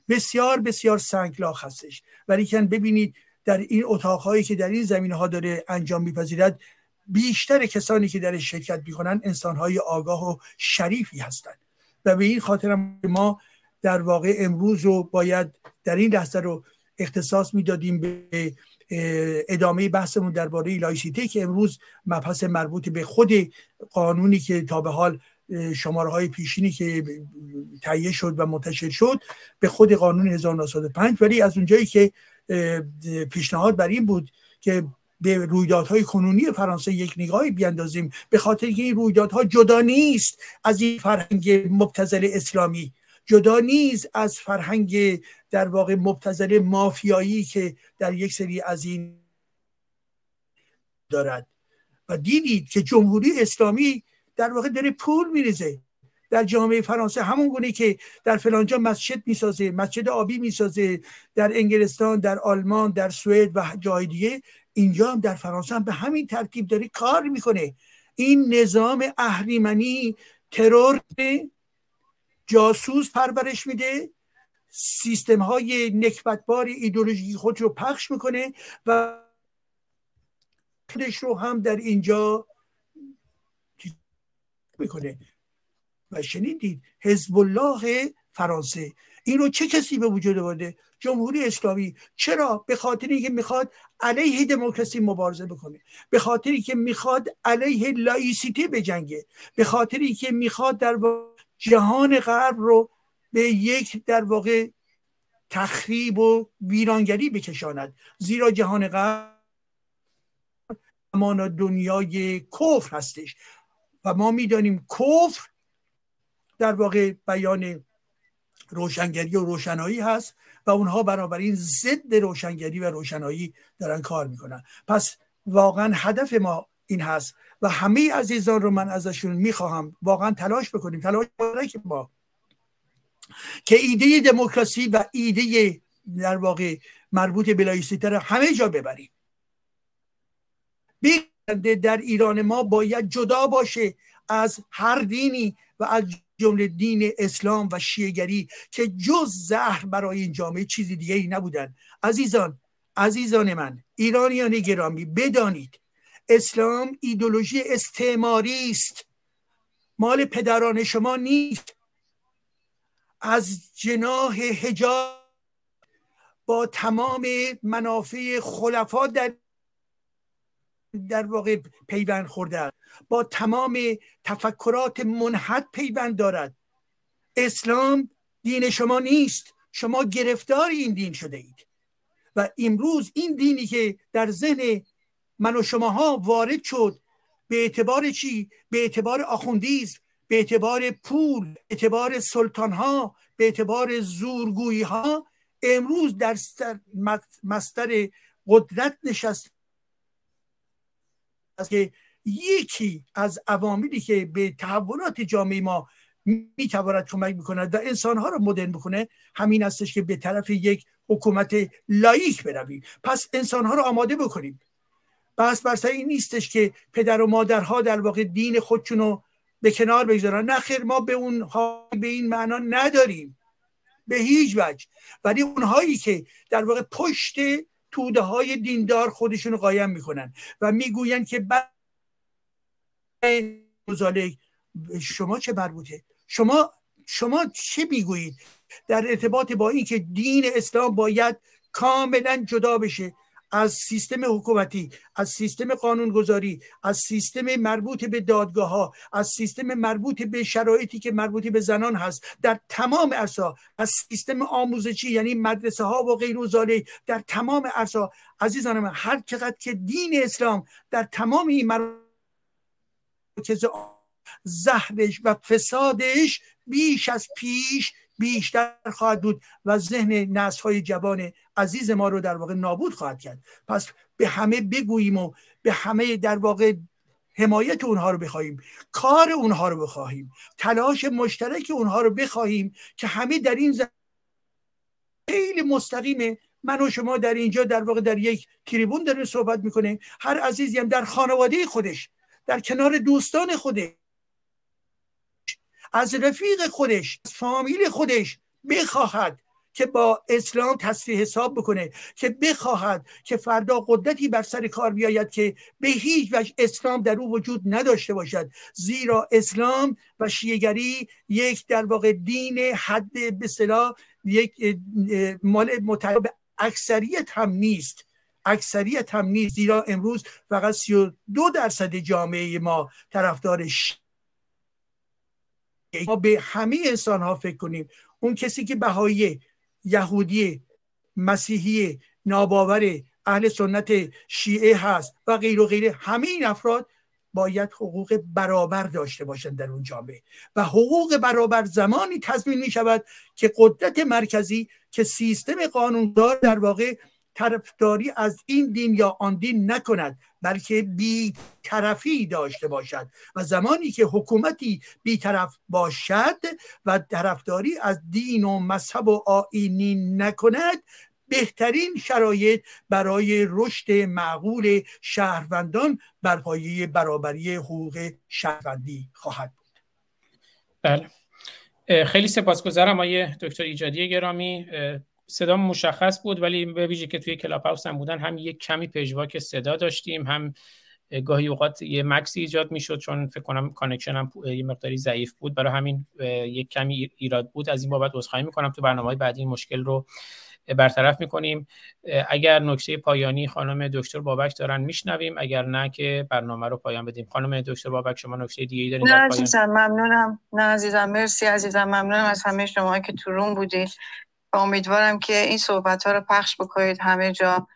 بسیار بسیار سنگلاخ هستش، ولیکن ببینید در این اتاقهایی که در این زمینه‌ها داره انجام می‌پذیرد، بیشتر کسانی که در شرکت می‌کنن انسان‌های آگاه و شریفی هستند و به این خاطر ما در واقع امروز رو باید در این لحظه رو اختصاص می‌دادیم به ادامه بحثمون درباره لایسیته که امروز مبحث مربوط به خود قانونی که تا به حال شماره‌های پیشینی که تهیه شد و منتشر شد به خود قانون هزار و نهصد و پنج، ولی از اونجایی که پیشنهاد بر این بود که به رویدادهای کنونی فرانسه یک نگاهی بیاندازیم، به خاطر اینکه این رویدادها جدا نیست از این فرهنگ مبتذل اسلامی، جدا نیست از فرهنگ در واقع مبتذل مافیایی که در یک سری از این دارد. و دیدید که جمهوری اسلامی در واقع داره پول میریزه در جامعه فرانسه، همون گونه که در فلانجا مسجد میسازه، مسجد آبی میسازه، در انگلستان، در آلمان، در سوئد و جای دیگه، اینجا هم در فرانسه هم به همین ترتیب داره کار میکنه. این نظام اهریمنی ترور جاسوس پرورش میده، سیستم های نکبتبار ایدئولوژی خود رو پخش میکنه و خودش رو هم در اینجا میکنه. و شنیدید حزب الله فرانسه این رو چه کسی به وجود آورده؟ جمهوری اسلامی. چرا؟ به خاطری که میخواد علیه دموکراسی مبارزه بکنه، به خاطری که میخواد علیه لایسیته بجنگه، به خاطری که میخواد در جهان غرب رو به یک در واقع تخریب و ویرانگری بکشاند، زیرا جهان غرب همان دنیای کفر هستش و ما میدانیم کفر در واقع بیان روشنگری و روشنایی هست و اونها بنابراین ضد روشنگری و روشنایی دارن کار میکنن. پس واقعا هدف ما این هست و همه عزیزان رو من ازشون میخواهم واقعا تلاش بکنیم، تلاش بکنیم که ما که ایده دموکراسی و ایده در واقع مربوط به لایسیته رو همه جا ببریم. بیگانه در ایران ما باید جدا باشه از هر دینی و از جمله دین اسلام و شیعه‌گری که جز زهر برای این جامعه چیزی دیگه ای نبودن. عزیزان، عزیزان من، ایرانیان گرامی، بدانید اسلام ایدئولوژی استعماری است، مال پدران شما نیست. از جناح حجاب با تمام منافع خلفا در در واقع پیوند خورده، با تمام تفکرات منحد پیوند دارد. اسلام دین شما نیست، شما گرفتار این دین شده اید و امروز این دینی که در ذهن من و شماها وارد شد به اعتبار چی؟ به اعتبار آخوندیزم، به اعتبار پول، به اعتبار سلطانها، به اعتبار زورگوییها امروز در مستر قدرت نشست است که یکی از عواملی که به تحولات جامعه ما میتواند کمک بکند و انسانها رو مدرن بکنه همین استش که به طرف یک حکومت لایق برویم. پس انسانها رو آماده بکنیم. بس برسه این نیستش که پدر و مادرها در واقع دین خودشونو به کنار بگذارن. نه خیر، ما به اونها به این معنا نداریم به هیچ وجه، ولی اونهایی که در واقع پشت توده های دیندار خودشون رو قایم میکنن و میگوین که بعد مزاله شما چه مربوطه، شما شما چه میگویید در ارتباط با این که دین اسلام باید کاملا جدا بشه از سیستم حکومتی، از سیستم قانونگذاری، از سیستم مربوط به دادگاه ها، از سیستم مربوط به شرایطی که مربوط به زنان هست در تمام عرصا، از سیستم آموزشی یعنی مدرسه ها و غیر و زاله در تمام عرصا. عزیزان من، هر چقدر که دین اسلام در تمام این مرکز زهرش و فسادش بیش از پیش بیشتر خواهد بود و ذهن نسل‌های جوان عزیز ما رو در واقع نابود خواهد کرد. پس به همه بگوییم و به همه در واقع حمایت اونها رو بخواهیم، کار اونها رو بخواهیم، تلاش مشترک اونها رو بخواهیم که همه در این زمینه خیلی مستقیمه. من و شما در اینجا در واقع در یک تریبون داریم صحبت میکنیم، هر عزیزی هم در خانواده خودش، در کنار دوستان خودش، از رفیق خودش، از فامیل خودش بخواهد که با اسلام تصفیه حساب بکنه، که بخواهد که فردا قدرتی بر سر کار بیاید که به هیچ وجه اسلام در او وجود نداشته باشد، زیرا اسلام و شیعه‌گری یک در واقع دین حد به اصطلاح یک مال متعاقب اکثریت هم نیست، اکثریت هم نیست، زیرا امروز فقط سی و دو درصد جامعه ما طرفدارش. ما به همه انسان ها فکر کنیم. اون کسی که بهاییه، یهودیه، مسیحیه، ناباور اهل سنت شیعه هست و غیر و غیره، همه این افراد باید حقوق برابر داشته باشند در اون جامعه، و حقوق برابر زمانی تضمین می شود که قدرت مرکزی که سیستم قانوندار در واقع طرفداری از این دین یا آن دین نکند، بلکه بی‌طرفی داشته باشد، و زمانی که حکومتی بی‌طرف باشد و طرفداری از دین و مذهب و آیین نکند، بهترین شرایط برای رشد معقول شهروندان بر پایه برابری حقوق شهروندی خواهد بود. بله، خیلی سپاسگزارم آقای دکتر ایجادی گرامی. صدا مشخص بود، ولی به ویژه که توی کلابهاوس هم بودن، هم یک کمی پژواک صدا داشتیم، هم گاهی اوقات یه مکسی ایجاد میشد، چون فکر کنم کانکشن هم یه مقداری ضعیف بود، برای همین یک کمی ایراد بود. از این بابت عذرخواهی میکنم. تو برنامه‌های بعدی مشکل رو برطرف میکنیم. اگر نکته پایانی خانم دکتر بابک دارن میشنویم، اگر نه که برنامه رو پایان بدیم. خانم دکتر بابک شما نکته دیگه‌ای دارین؟ نه عزیزم، ممنونم. نه عزیزم، مرسی عزیزم، ممنونم از همه شما که تو روم بودید. امیدوارم که این صحبت‌ها رو پخش بکنید همه جا،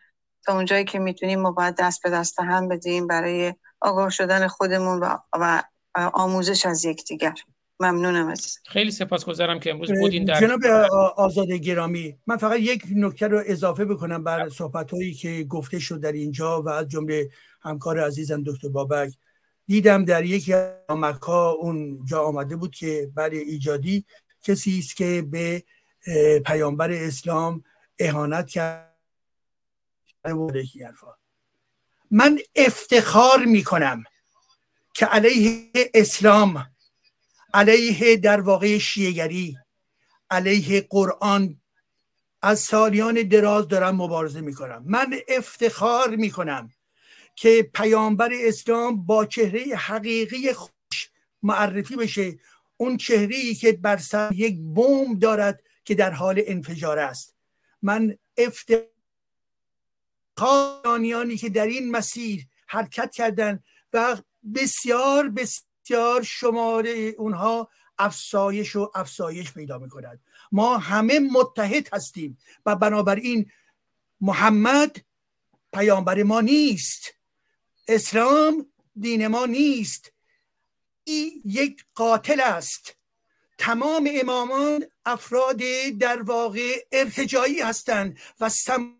تا اونجایی که میتونیم ما باید دست به دست هم بدیم برای آگاه شدن خودمون و, و آموزش از یکدیگر. ممنونم عزیز. خیلی سپاسگزارم که امروز بودین. در جناب آزاد گرامی، من فقط یک نکته رو اضافه بکنم بر صحبت‌هایی که گفته شد در اینجا و از جمله همکار عزیزم دکتر بابک. دیدم در یکی از مک‌ها اونجا آمده بود که برای ایجادی کسی است که به پیامبر اسلام اهانت کرد. من افتخار میکنم که علیه اسلام، علیه در واقع شیعه‌گری، علیه قرآن از سالیان دراز دارم مبارزه میکنم. من افتخار میکنم که پیامبر اسلام با چهره حقیقی خودش معرفی بشه، اون چهره‌ای که بر سر یک بمب دارد که در حال انفجار است. من افتخارانیانی که در این مسیر حرکت کردند و بسیار بسیار شماره اونها افسایش و افسایش پیدا می‌کند. ما همه متحد هستیم و بنابراین محمد پیامبر ما نیست، اسلام دین ما نیست، این یک قاتل است. تمام امامان افراد در واقع ارتجاعی هستند و سم...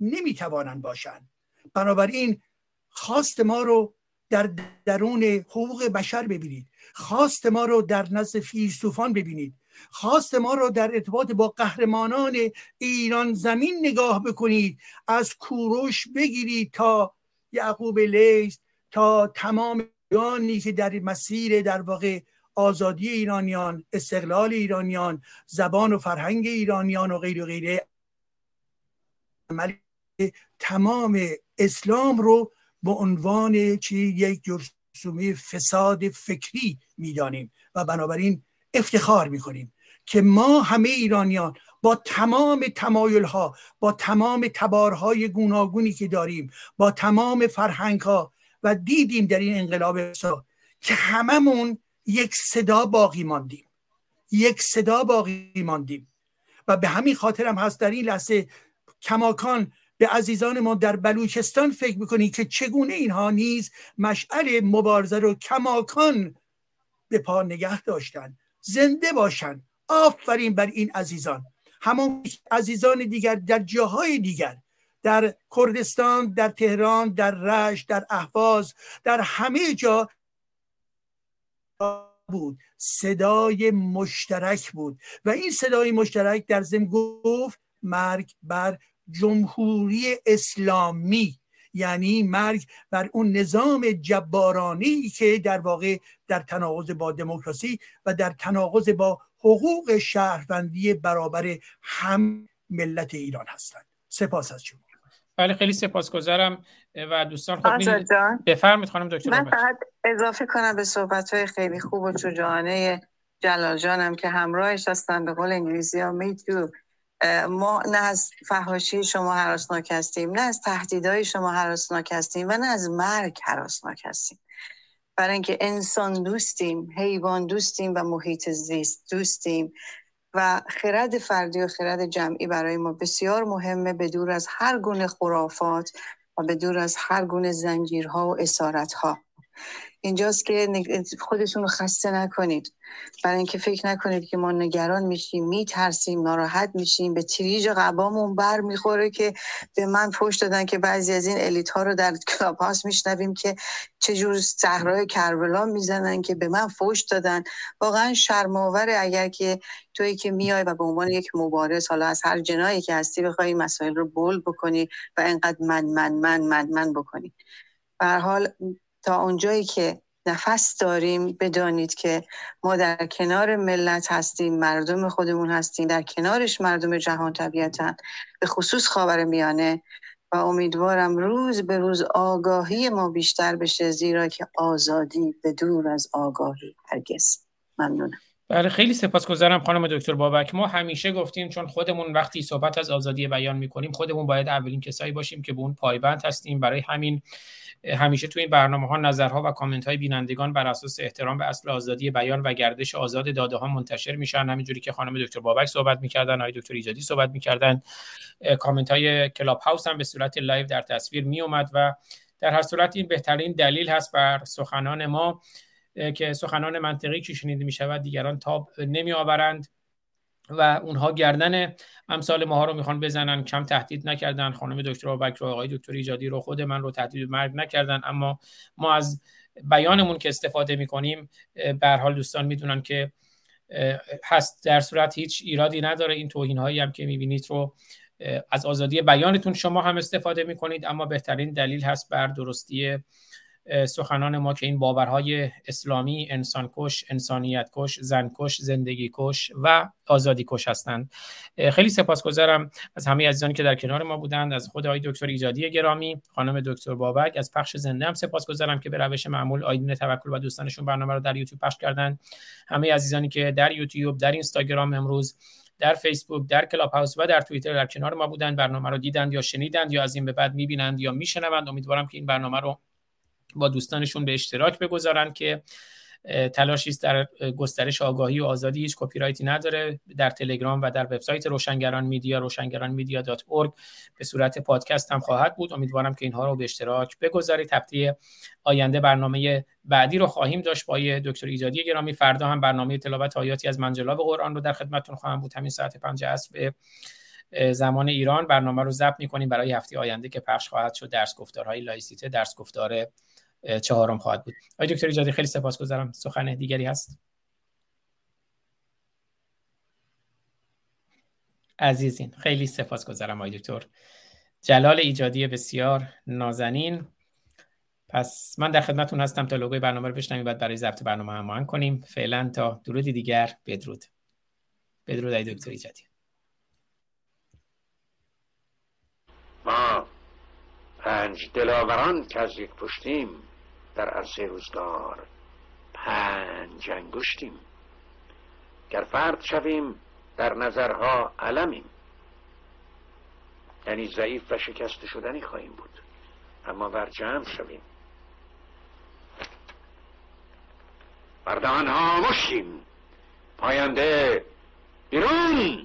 نمیتوانند باشند. بنابراین خواست ما رو در درون حقوق بشر ببینید، خواست ما رو در نزد فیلسوفان ببینید، خواست ما رو در ارتباط با قهرمانان ایران زمین نگاه بکنید، از کوروش بگیرید تا یعقوب لیث، تا تمام ایرانی که در مسیر در واقع آزادی ایرانیان، استقلال ایرانیان، زبان و فرهنگ ایرانیان و غیر و غیره، تمام اسلام رو به عنوان چی یک جرثومه فساد فکری میدانیم و بنابراین افتخار میکنیم که ما همه ایرانیان با تمام تمایلها، با تمام تبارهای گوناگونی که داریم، با تمام فرهنگها و دیدیم در این انقلاب که هممون یک صدا باقی ماندیم، یک صدا باقی ماندیم و به همین خاطر هم هست در این لحظه کماکان به عزیزان ما در بلوچستان فکر میکنی که چگونه اینها نیز مشعل مبارزه رو کماکان به پا نگه داشتن. زنده باشن. آفرین بر این عزیزان. همون عزیزان دیگر در جاهای دیگر، در کردستان، در تهران، در رشت، در اهواز، در همه جا بود، صدای مشترک بود و این صدای مشترک در ضمن گفت مرگ بر جمهوری اسلامی، یعنی مرگ بر اون نظام جبارانی که در واقع در تناقض با دموکراسی و در تناقض با حقوق شهروندی برابر هم ملت ایران هستند. سپاس از شما. بله، خیلی سپاسگزارم و دوستان خود می بفرمایید خانم دکتر. من فقط اضافه کنم به صحبت‌های خیلی خوب و شجاعانه جلال جانم که همراهش هستن، به قول انگلیسی ها میتو. ما نه از فحاشی شما هراسناک هستیم، نه از تهدیدهای شما هراسناک هستیم و نه از مرگ هراسناک هستیم، برای اینکه انسان دوستیم، حیوان دوستیم و محیط زیست دوستیم و خرد فردی و خرد جمعی برای ما بسیار مهمه، بدور از هر گونه خرافات و بدور از هر گونه زنجیرها و اسارتها. اینجاست که خودتون رو خسته نکنید، برای اینکه فکر نکنید که ما نگران میشیم، میترسیم، ناراحت میشیم، به تریج قبامون بر میخوره که به من پشت دادن که بعضی از این الیت ها رو در کلابهاوس میشنویم که چجور صحرای کربلا میزنن که به من فوش دادن. واقعا شرم‌آوره اگر که تویی که میای و به عنوان یک مبارز حالا از هر جناحی که هستی بخوای مسائل رو بول بکنی و اینقدر من من من من من بکنی. به هر حال تا اونجایی که نفس داریم بدانید که ما در کنار ملت هستیم، مردم خودمون هستیم، در کنارش مردم جهان طبیعتاً، به خصوص خاورمیانه، و امیدوارم روز به روز آگاهی ما بیشتر بشه، زیرا که آزادی بدور از آگاهی هرگز. ممنونم. بله، خیلی سپاسگزارم خانم دکتر بابک. ما همیشه گفتیم چون خودمون وقتی صحبت از آزادی بیان می‌کنیم خودمون باید اولین کسایی باشیم که به اون پایبند هستیم، برای همین همیشه تو این برنامه‌ها نظرها و کامنت‌های بینندگان بر اساس احترام به اصل آزادی بیان و گردش آزاد داده‌ها منتشر میشن. همینجوری که خانم دکتر بابک صحبت می‌کردن، آقای دکتر ایجادی صحبت می‌کردن، کامنت‌های کلاب هاوس هم به صورت لایو در تصویر میومد و در هر صورت این بهترین دلیل هست بر سخنان ما که سخنان منطقی که شنیده می شود دیگران تاب نمی آورند و اونها گردن امثال ماها رو میخوان بزنن. کم تهدید نکردن، خانم دکتر بابک رو، آقای دکتر ایجادی رو، خود من رو تهدید مرگ نکردن، اما ما از بیانمون که استفاده میکنیم به هر حال دوستان میدونن که هست، در صورت هیچ ایرادی نداره. این توهین هایی هم که میبینید رو از آزادی بیانتون شما هم استفاده میکنید، اما بهترین دلیل هست بر درستی سخنان ما که این باورهای اسلامی انسانکش، انسانیتکش، زنکش، زندگیکش و آزادیکش هستند. خیلی سپاسگزارم از همه عزیزانی که در کنار ما بودند، از خود آقای دکتر ایجادی گرامی، خانم دکتر بابک، از پخش زنده هم سپاسگزارم که به روش معمول آیدین توکل و دوستانشون برنامه رو در یوتیوب پخش کردند. همه عزیزانی که در یوتیوب، در اینستاگرام امروز، در فیسبوک، در کلاب هاوس و در توییتر در کنار ما بودند، برنامه رو دیدند یا شنیدند یا از این به بعد می‌بینند یا می‌شنوند. امیدوارم که این برنامه رو با دوستانشون به اشتراک بگذارن که تلاشی است در گسترش آگاهی و آزادی، هیچ کپی رایتی نداره. در تلگرام و در وبسایت روشنگران میدیا، روشنگران میدیا دات اورگ به صورت پادکست هم خواهد بود. امیدوارم که اینها رو به اشتراک بگذارید. هفته آینده برنامه بعدی رو خواهیم داشت با دکتر ایجادی گرامی. فردا هم برنامه تلاوت آیاتی از منجلاب قرآن رو در خدمتتون خواهم بود، همین ساعت پنج عصر به زمان ایران. برنامه رو ضبط می‌کنیم برای هفته آینده که پخش خواهد شد. درس گفتارهای لایسیته، درس گفتار چهارم خواهد بود. آقای دکتر ایجادی خیلی سپاسگزارم. سخن دیگری هست عزیزین؟ خیلی سپاسگزارم آقای دکتر جلال ایجادی بسیار نازنین. پس من در خدمتتون هستم تا لوگوی برنامه رو بشنویم، بعد برای ضبط برنامه هماهنگ کنیم. فعلا تا درودی دیگر، بدرود. بدرود آقای دکتر ایجادی. ما پنج دلاوران که از یک پشتیم، در عرصه روزگار پنج انگشتیم. گر فرد شویم در نظرها علمیم، یعنی ضعیف و شکست شدنی خواهیم بود، اما ور جمع شویم مرد آنها مشتیم. پاینده بیرون.